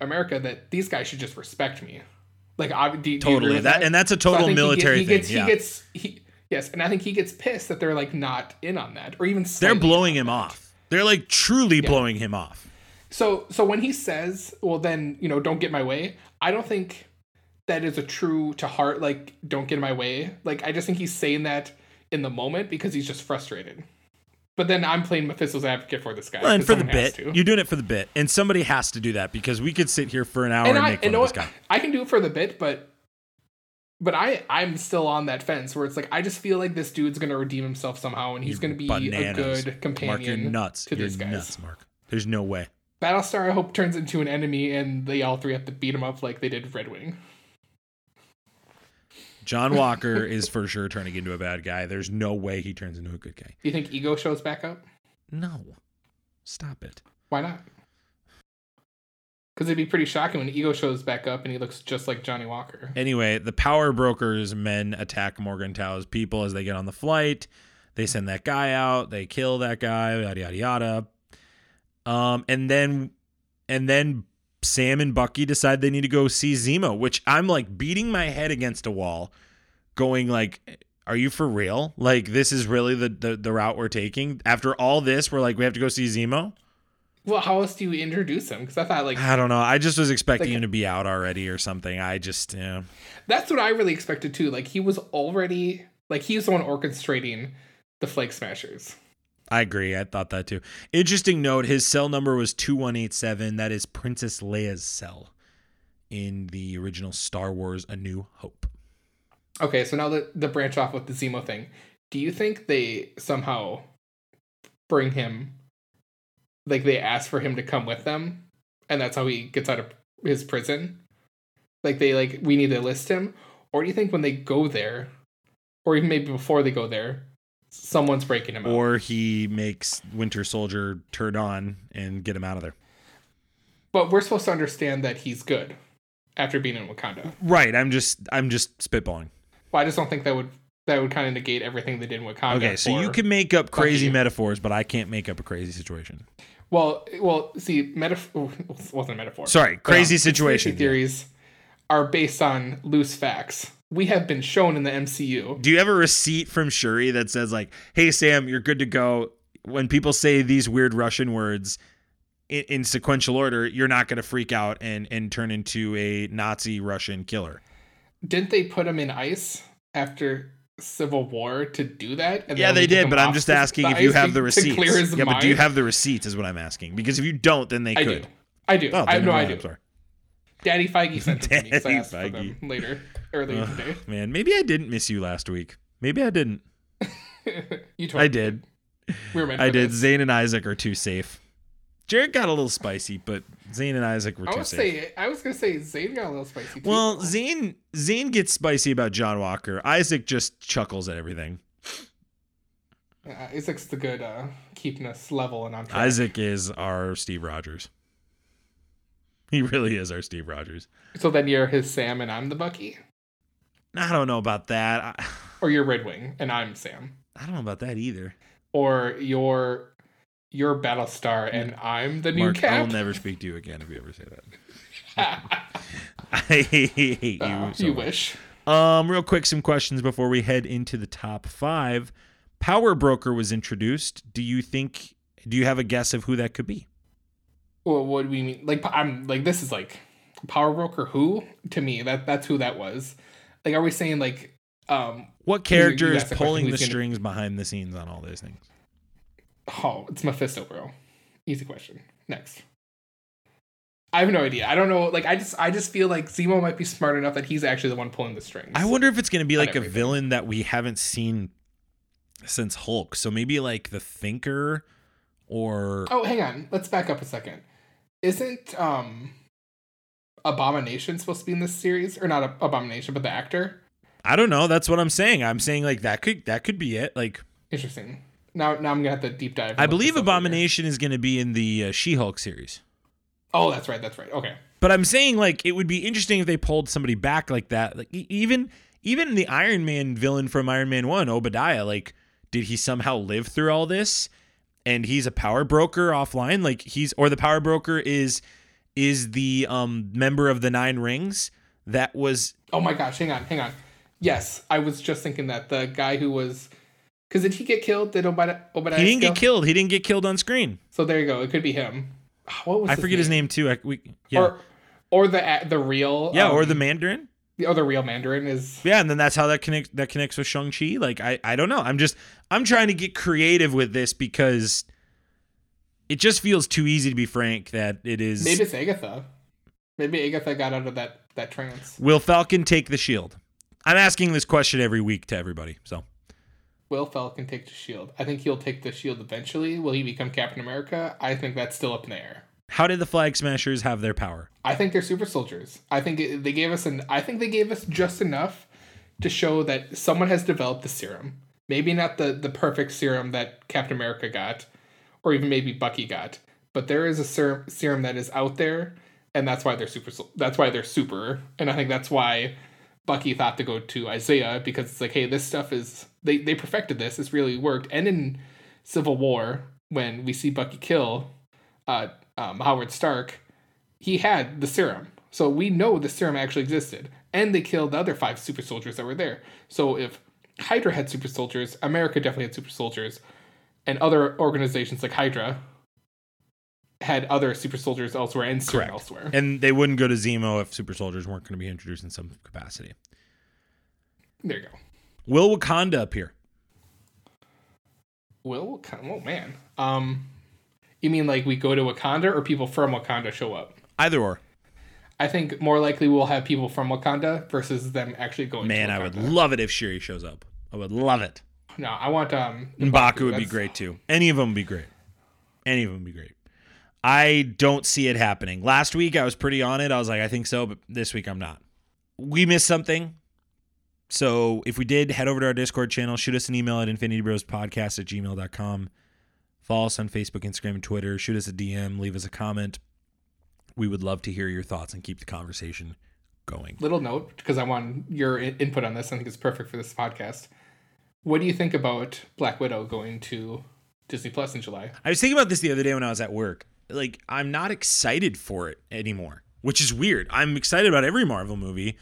America, that these guys should just respect me. Like I do, totally do that? That and that's a total so military he gets, he thing. Gets, yeah. He gets he yes, and I think he gets pissed that they're like not in on that or even they're blowing him off. They're like truly yeah. blowing him off. So so when he says, "Well, then you know, don't get in my way," I don't think that is a true to heart. Like, don't get in my way. Like, I just think he's saying that in the moment because he's just frustrated. But then I'm playing Mephisto's advocate for this guy. Well, and for the bit, you're doing it for the bit, and somebody has to do that because we could sit here for an hour and, and I, make fun of this guy. I can do it for the bit, but but I I'm still on that fence where it's like I just feel like this dude's gonna redeem himself somehow, and he's you're gonna be bananas. A good companion. Mark, you're nuts. To you're these guys. Nuts, Mark. There's no way. Battlestar, I hope, turns into an enemy, and they all three have to beat him up like they did Red Wing. John Walker is for sure turning into a bad guy. There's no way he turns into a good guy. Do you think Ego shows back up? No. Stop it. Why not? Because it'd be pretty shocking when Ego shows back up and he looks just like Johnny Walker. Anyway, the power brokers men attack Morgenthau's people as they get on the flight. They send that guy out. They kill that guy. Yada, yada, yada. Um, and then... And then... Sam and Bucky decide they need to go see Zemo, which I'm like beating my head against a wall going like, are you for real? Like, this is really the, the, the route we're taking. After all this, we're like, we have to go see Zemo. Well, how else do you introduce him? Because I thought like, I don't know. I just was expecting like, him to be out already or something. I just, yeah. That's what I really expected too. Like he was already like, he was the one orchestrating the Flag Smashers. I agree. I thought that too. Interesting note, his cell number was two one eight seven. That is Princess Leia's cell in the original Star Wars A New Hope. Okay, so now the, the branch off with the Zemo thing. Do you think they somehow bring him, like they ask for him to come with them? And that's how he gets out of his prison? Like, they, like, we need to list him? Or do you think when they go there, or even maybe before they go there, someone's breaking him out? Or he makes Winter Soldier turn on and get him out of there. But we're supposed to understand that he's good after being in Wakanda. Right. I'm just I'm just spitballing. Well, I just don't think that would that would kind of negate everything they did in Wakanda. Okay, so you can make up crazy Bucky. metaphors, but I can't make up a crazy situation. Well, well, see, metaphor wasn't a metaphor. Sorry, crazy but, um, situation theories yeah. are based on loose facts. We have been shown in the M C U. Do you have a receipt from Shuri that says, like, hey, Sam, you're good to go. When people say these weird Russian words in, in sequential order, you're not going to freak out and, and turn into a Nazi Russian killer. Didn't they put him in ice after Civil War to do that? And yeah, they did. But I'm just asking if you have the receipts. Yeah, but do you have the receipts is what I'm asking. Because if you don't, then they could. I do. I do. Oh, I know I do. I'm sorry. Daddy Feige sent it to me because I asked Feige. for them later, earlier uh, today. Man, maybe I didn't miss you last week. Maybe I didn't. you told I did. We were meant I did. This. Zane and Isaac are too safe. Jared got a little spicy, but Zane and Isaac were I too safe. Say, I was going to say Zane got a little spicy too. Well, Zane, Zane gets spicy about John Walker. Isaac just chuckles at everything. Uh, Isaac's the good uh, keeping us level and on track. Isaac is our Steve Rogers. He really is our Steve Rogers. So then you're his Sam and I'm the Bucky? I don't know about that. I... Or you're Red Wing and I'm Sam. I don't know about that either. Or you're, you're Battlestar and I'm the new Mark, Cap. I'll never speak to you again if you ever say that. I hate you. Uh, so you much. wish. Um, real quick, some questions before we head into the top five. Power Broker was introduced. Do you think, do you have a guess of who that could be? Well, what do we mean? Like, I'm like, this is like Power Broker who? To me, that that's who that was. Like, are we saying like, um, what character you, you is pulling the, the strings gonna... behind the scenes on all those things? Oh, it's Mephisto, bro. Easy question. Next. I have no idea. I don't know. Like, I just, I just feel like Zemo might be smart enough that he's actually the one pulling the strings. I wonder if it's going to be like a villain that we haven't seen since Hulk. So maybe like the Thinker or. Oh, hang on. Let's back up a second. Isn't um, Abomination supposed to be in this series? Or not Abomination, but the actor? I don't know. That's what I'm saying. I'm saying like that could that could be it. Like interesting. Now now I'm gonna have to deep dive. I believe Abomination is gonna be in the uh, She-Hulk series. Oh, that's right. That's right. Okay. But I'm saying like it would be interesting if they pulled somebody back like that. Like even even the Iron Man villain from Iron Man One, Obadiah. Like, did he somehow live through all this? And he's a power broker offline, like he's or the power broker is is the um, member of the Nine Rings that was. Oh, my gosh. Hang on. Hang on. Yes, I was just thinking that the guy who was because did he get killed? Did Obadiah? Obadiah he didn't kill? get killed. He didn't get killed on screen. So there you go. It could be him. What was I his forget name? his name, too. I, we, yeah. Or or the the real. Yeah. Um, or the Mandarin. Oh, the real Mandarin is. Yeah, and then that's how that connects that connects with Shang-Chi. Like, I, I don't know. I'm just I'm trying to get creative with this because it just feels too easy, to be frank, that it is. Maybe it's Agatha. Maybe Agatha got out of that, that trance. Will Falcon take the shield? I'm asking this question every week to everybody. So, will Falcon take the shield? I think he'll take the shield eventually. Will he become Captain America? I think that's still up in the air. How did the Flag Smashers have their power? I think they're super soldiers. I think it, they gave us an. I think they gave us just enough to show that someone has developed the serum. Maybe not the, the perfect serum that Captain America got, or even maybe Bucky got, but there is a serum, serum that is out there, and that's why they're super. That's why they're super, and I think that's why Bucky thought to go to Isaiah because it's like, hey, this stuff is they they perfected this. It's really worked. And in Civil War, when we see Bucky kill. Uh, Um, Howard Stark, he had the serum. So we know the serum actually existed. And they killed the other five super soldiers that were there. So if Hydra had super soldiers, America definitely had super soldiers. And other organizations like Hydra had other super soldiers elsewhere and serum Correct. elsewhere. And they wouldn't go to Zemo if super soldiers weren't going to be introduced in some capacity. There you go. Will Wakanda appear? Will Wakanda? Oh, man. Um... You mean like we go to Wakanda or people from Wakanda show up? Either or. I think more likely we'll have people from Wakanda versus them actually going Man, to Wakanda. Man, I would love it if Shuri shows up. I would love it. No, I want... um. M'Baku would That's... be great too. Any of them would be great. Any of them would be great. I don't see it happening. Last week, I was pretty on it. I was like, I think so, but this week I'm not. We missed something. So if we did, head over to our Discord channel. Shoot us an email at infinity bros podcast at gmail dot com. Follow us on Facebook, Instagram, and Twitter. Shoot us a D M. Leave us a comment. We would love to hear your thoughts and keep the conversation going. Little note, because I want your input on this. I think it's perfect for this podcast. What do you think about Black Widow going to Disney Plus in July? I was thinking about this the other day when I was at work. Like, I'm not excited for it anymore, which is weird. I'm excited about every Marvel movie,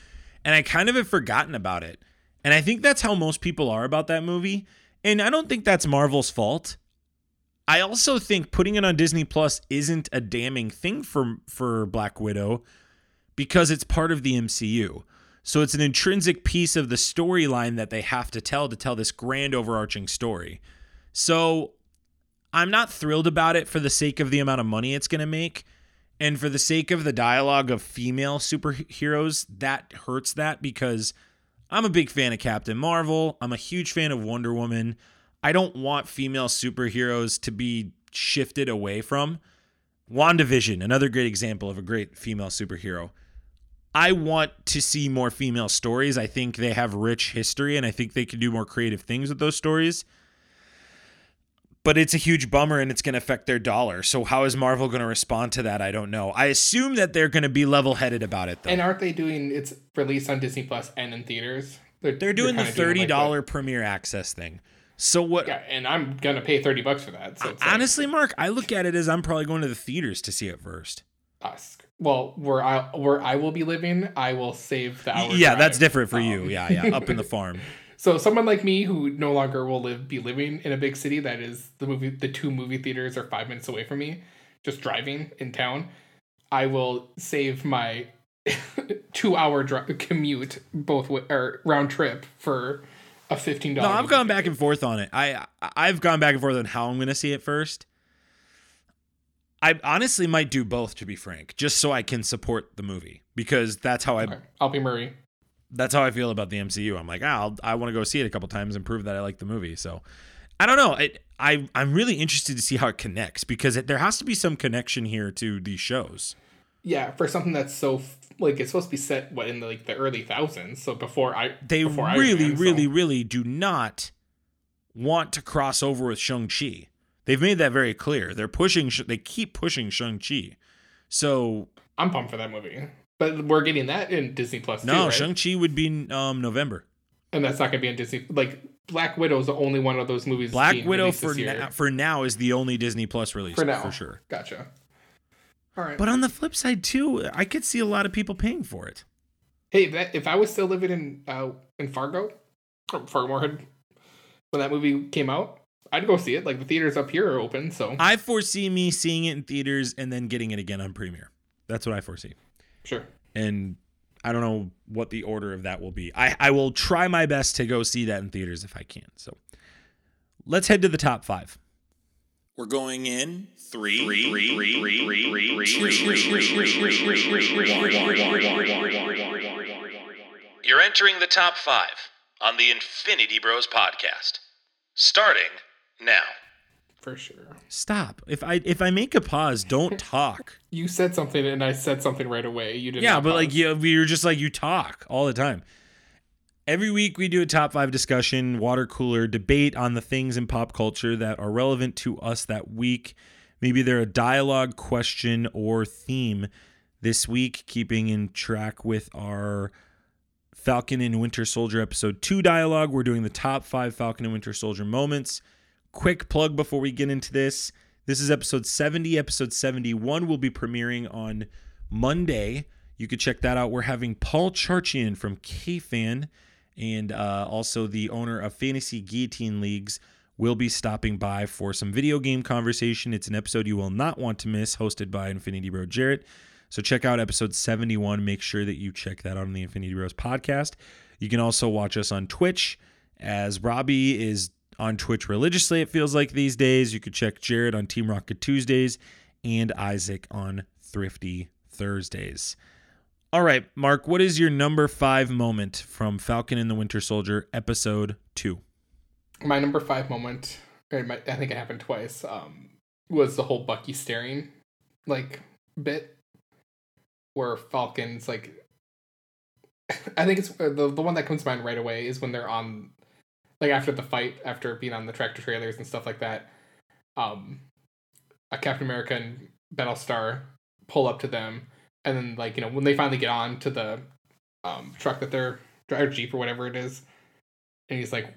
and I kind of have forgotten about it. And I think that's how most people are about that movie. And I don't think that's Marvel's fault. I also think putting it on Disney Plus isn't a damning thing for, for Black Widow because it's part of the M C U. So it's an intrinsic piece of the storyline that they have to tell to tell this grand overarching story. So I'm not thrilled about it for the sake of the amount of money it's going to make. And for the sake of the dialogue of female superheroes, that hurts that because I'm a big fan of Captain Marvel. I'm a huge fan of Wonder Woman. I don't want female superheroes to be shifted away from. WandaVision, another great example of a great female superhero. I want to see more female stories. I think they have rich history, and I think they can do more creative things with those stories. But it's a huge bummer, and it's going to affect their dollar. So how is Marvel going to respond to that? I don't know. I assume that they're going to be level-headed about it, though. And aren't they doing its release on Disney Plus and in theaters? They're, they're doing the thirty dollars like premiere access thing. So what? Yeah, and I'm going to pay thirty bucks for that. So it's I, like, honestly, Mark, I look at it as I'm probably going to the theaters to see it first. Us. Well, where I, where I will be living, I will save the hour Yeah, drive. That's different for um. you. Yeah, yeah, up in the farm. So someone like me who no longer will live be living in a big city that is the movie the two movie theaters are five minutes away from me, just driving in town, I will save my two hour dri- commute both way, or round trip for a fifteen dollars. No, I've gone back and forth on it. I I've gone back and forth on how I'm gonna see it first. I honestly might do both, to be frank, just so I can support the movie because that's how I. Okay. I'll be Murray. That's how I feel about the M C U. I'm like, ah, I'll, I want to go see it a couple times and prove that I like the movie. So I don't know. I, I, I'm really interested to see how it connects because it, there has to be some connection here to these shows. Yeah, for something that's so like it's supposed to be set what in the, like the early thousands. So before I they before really, I ran, really, so. really do not want to cross over with Shang-Chi. They've made that very clear. They're pushing. They keep pushing Shang-Chi. So I'm pumped for that movie. But we're getting that in Disney Plus. No, too, right? Shang-Chi would be um, November, and that's not going to be on Disney. Like Black Widow is the only one of those movies. Black Widow for now, for now is the only Disney Plus release for now, for sure. Gotcha. All right. But on the flip side too, I could see a lot of people paying for it. Hey, that, if I was still living in uh, in Fargo, or Fargo, when that movie came out, I'd go see it. Like the theaters up here are open, so I foresee me seeing it in theaters and then getting it again on premiere. That's what I foresee. Sure. And I don't know what the order of that will be. I, I will try my best to go see that in theaters if I can. So let's head to the top five. We're going in three, three, three, three, three, three, three. You're entering the top five on the Infinity Bros podcast. Starting now. For sure. Stop. If I if I make a pause, don't talk. You said something and I said something right away. You didn't. Yeah, but pause. Like you, we were just like you talk all the time. Every week we do a top five discussion, water cooler debate on the things in pop culture that are relevant to us that week. Maybe they're a dialogue, question, or theme this week, keeping in track with our Falcon and Winter Soldier episode two dialogue. We're doing the top five Falcon and Winter Soldier moments. Quick plug before we get into this. This is episode seventy. Episode seventy-one will be premiering on Monday. You could check that out. We're having Paul Charchian from K-Fan and uh, also the owner of Fantasy Guillotine Leagues will be stopping by for some video game conversation. It's an episode you will not want to miss, hosted by Infinity Bro Jarrett. So check out episode seventy-one. Make sure that you check that out on the Infinity Bros podcast. You can also watch us on Twitch as Robbie is on Twitch religiously, it feels like these days. You could check Jared on Team Rocket Tuesdays and Isaac on Thrifty Thursdays. All right, Mark, what is your number five moment from Falcon and the Winter Soldier episode two? My number five moment, or my, I think it happened twice, um, was the whole Bucky staring like bit where Falcon's like, I think it's the the one that comes to mind right away is when they're on, like after the fight, after being on the tractor trailers and stuff like that, um, a Captain America and Battlestar pull up to them, and then like, you know, when they finally get on to the um truck that they're, or Jeep or whatever it is, and he's like,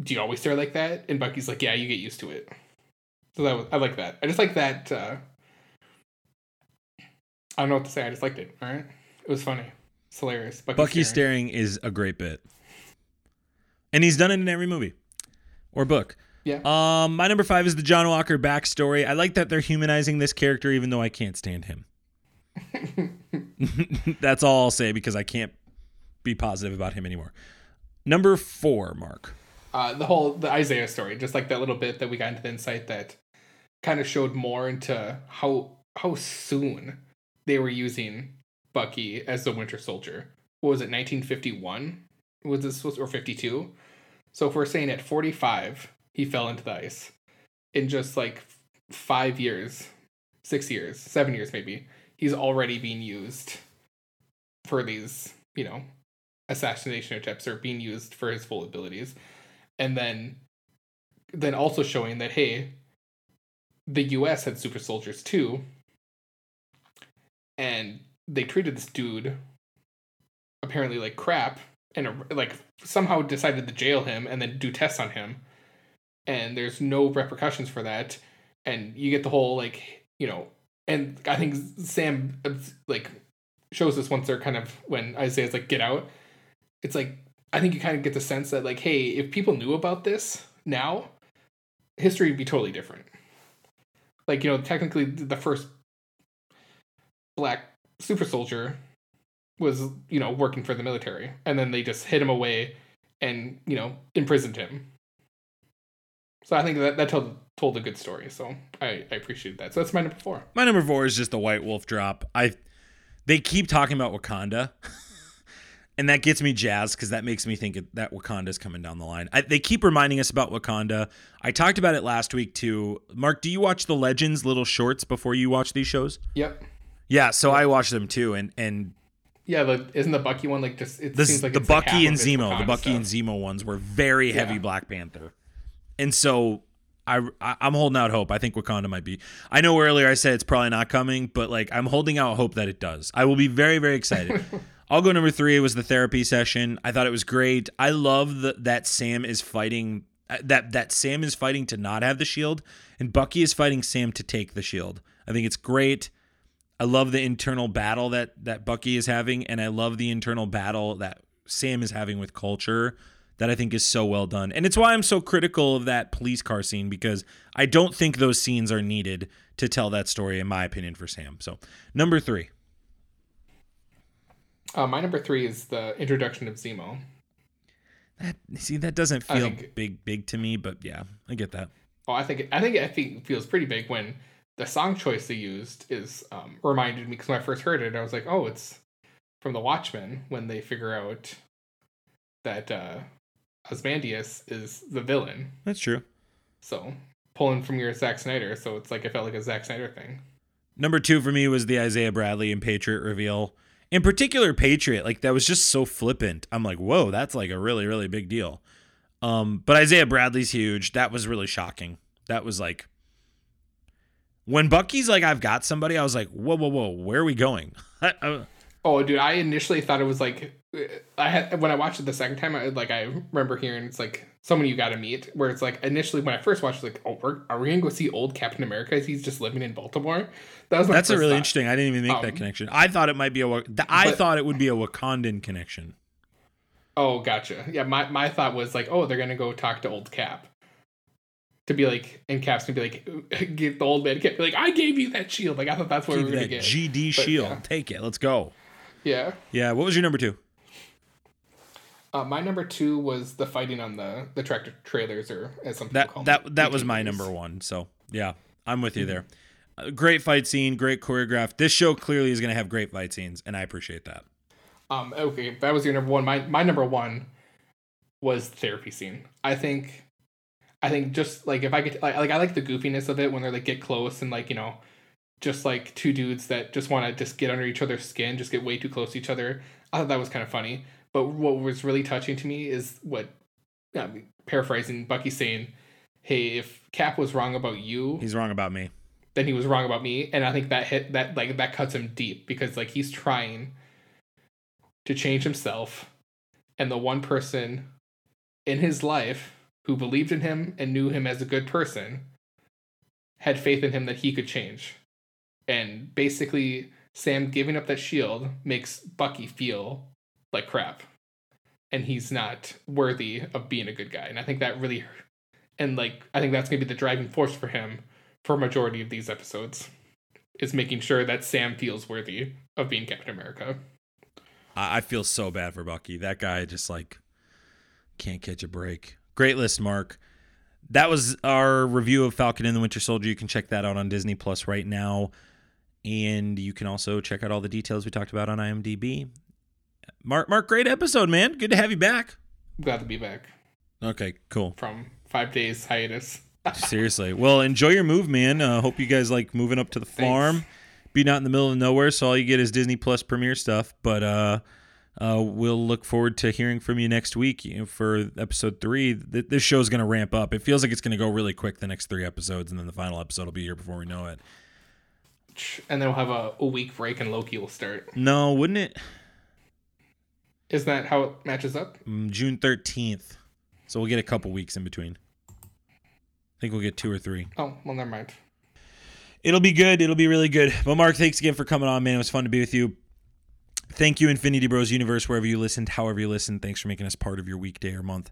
do you always stare like that? And Bucky's like, yeah, you get used to it. So that was, I like that. I just like that. Uh, I don't know what to say. I just liked it. All right. It was funny. It's hilarious. Bucky, Bucky staring. staring is a great bit. And he's done it in every movie or book. Yeah. Um, my number five is the John Walker backstory. I like that they're humanizing this character, even though I can't stand him. That's all I'll say, because I can't be positive about him anymore. Number four, Mark. Uh, the whole the Isaiah story, just like that little bit that we got into the insight that kind of showed more into how how soon they were using Bucky as the Winter Soldier. What was it, nineteen fifty-one? Was this or fifty-two? So if we're saying at forty-five, he fell into the ice in just like five years, six years, seven years maybe. He's already being used for these, you know, assassination attempts, or being used for his full abilities. And then then also showing that, hey, the U S had super soldiers too. And they treated this dude apparently like crap, and like somehow decided to jail him and then do tests on him. And there's no repercussions for that. And you get the whole, like, you know, and I think Sam like shows this once they're kind of, when Isaiah's like, get out. It's like, I think you kind of get the sense that, like, hey, if people knew about this now, history would be totally different. Like, you know, technically the first black super soldier was, you know, working for the military. And then they just hid him away and, you know, imprisoned him. So I think that, that told, told a good story. So I, I appreciate that. So that's my number four. My number four is just the White Wolf drop. I They keep talking about Wakanda. And that gets me jazzed, because that makes me think that Wakanda's coming down the line. I, they keep reminding us about Wakanda. I talked about it last week, too. Mark, do you watch the Legends little shorts before you watch these shows? Yep. Yeah, so I watch them, too. And, and yeah, but isn't the Bucky one, like, just, it this, seems like the it's Bucky like and Zemo, the Bucky stuff. and Zemo ones were very heavy yeah. Black Panther. And so I, I, I'm holding out hope. I think Wakanda might be. I know earlier I said it's probably not coming, but, like, I'm holding out hope that it does. I will be very, very excited. I'll go number three. It was the therapy session. I thought it was great. I love the, that Sam is fighting that that Sam is fighting to not have the shield, and Bucky is fighting Sam to take the shield. I think it's great. I love the internal battle that that Bucky is having, and I love the internal battle that Sam is having with culture, that I think is so well done. And it's why I'm so critical of that police car scene, because I don't think those scenes are needed to tell that story, in my opinion, for Sam. So number three. Uh, my number three is the introduction of Zemo. That see, that doesn't feel think, big, big to me, but yeah, I get that. Oh, I think it, I think it, I think it feels pretty big when the song choice they used is um, reminded me, because when I first heard it, I was like, oh, it's from The Watchmen, when they figure out that uh, Ozymandias is the villain. That's true. So pulling from your Zack Snyder, so it's like it felt like a Zack Snyder thing. Number two for me was the Isaiah Bradley and Patriot reveal. In particular, Patriot, like, that was just so flippant. I'm like, whoa, that's like a really, really big deal. Um, but Isaiah Bradley's huge. That was really shocking. That was like, when Bucky's like, I've got somebody, I was like, whoa, whoa, whoa, where are we going? Oh, dude, I initially thought it was like, I had, when I watched it the second time, I like, I remember hearing it's like, someone you got to meet, where it's like, initially when I first watched, it's like, oh, we're, are we going to go see old Captain America? He's just living in Baltimore. That was my That's first a really thought. Interesting. I didn't even make um, that connection. I thought it might be a, I but, thought it would be a Wakandan connection. Oh, gotcha. Yeah. My, my thought was like, oh, they're going to go talk to old Cap to be like, and Cap's going to be like, get the old man. Cap be like, I gave you that shield. Like, I thought that's what we were going to get. G D but, shield. Yeah. Take it. Let's go. Yeah. Yeah. What was your number two? Uh, my number two was the fighting on the, the tractor trailers, or as some people that, call that, them. That that was my number one. So yeah, I'm with you there. Uh, great fight scene, great choreographed. This show clearly is going to have great fight scenes, and I appreciate that. Um, okay, that was your number one. My my number one was the therapy scene. I think, I think just like if I could, like, like I like the goofiness of it when they're like get close and like, you know, just like two dudes that just want to just get under each other's skin, just get way too close to each other. I thought that was kind of funny. But what was really touching to me is what, I mean, paraphrasing, Bucky saying, hey, if Cap was wrong about you, he's wrong about me. Then he was wrong about me. And I think that hit that, like, that cuts him deep, because like he's trying to change himself. And the one person in his life who believed in him and knew him as a good person had faith in him that he could change. And basically, Sam giving up that shield makes Bucky feel like crap. And he's not worthy of being a good guy. And I think that really, and like, I think that's going to be the driving force for him for a majority of these episodes, is making sure that Sam feels worthy of being Captain America. I feel so bad for Bucky. That guy just like can't catch a break. Great list, Mark. That was our review of Falcon and the Winter Soldier. You can check that out on Disney Plus right now. And you can also check out all the details we talked about on IMDb. Mark, Mark, great episode, man. Good to have you back. I'm glad to be back. Okay, cool. From five days hiatus. Seriously. Well, enjoy your move, man. Uh, hope you guys like moving up to the farm. Thanks. Be not in the middle of nowhere, so all you get is Disney Plus premiere stuff. But uh, uh, we'll look forward to hearing from you next week, you know, for episode three. Th- this show's going to ramp up. It feels like it's going to go really quick the next three episodes, and then the final episode will be here before we know it. And then we'll have a, a week break, and Loki will start. No, wouldn't it? Isn't that how it matches up? June thirteenth. So we'll get a couple weeks in between. I think we'll get two or three. Oh, well, never mind. It'll be good. It'll be really good. But Mark, thanks again for coming on, man. It was fun to be with you. Thank you, Infinity Bros Universe, wherever you listened, however you listened. Thanks for making us part of your weekday or month.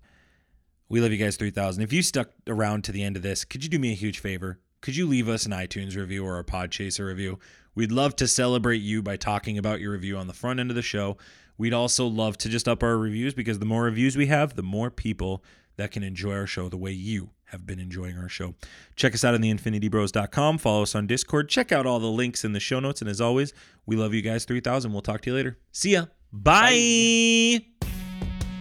We love you guys three thousand. If you stuck around to the end of this, could you do me a huge favor? Could you leave us an iTunes review or a Podchaser review? We'd love to celebrate you by talking about your review on the front end of the show. We'd also love to just up our reviews, because the more reviews we have, the more people that can enjoy our show the way you have been enjoying our show. Check us out on the infinity bros dot com. Follow us on Discord. Check out all the links in the show notes. And as always, we love you guys three thousand. We'll talk to you later. See ya. Bye. Bye.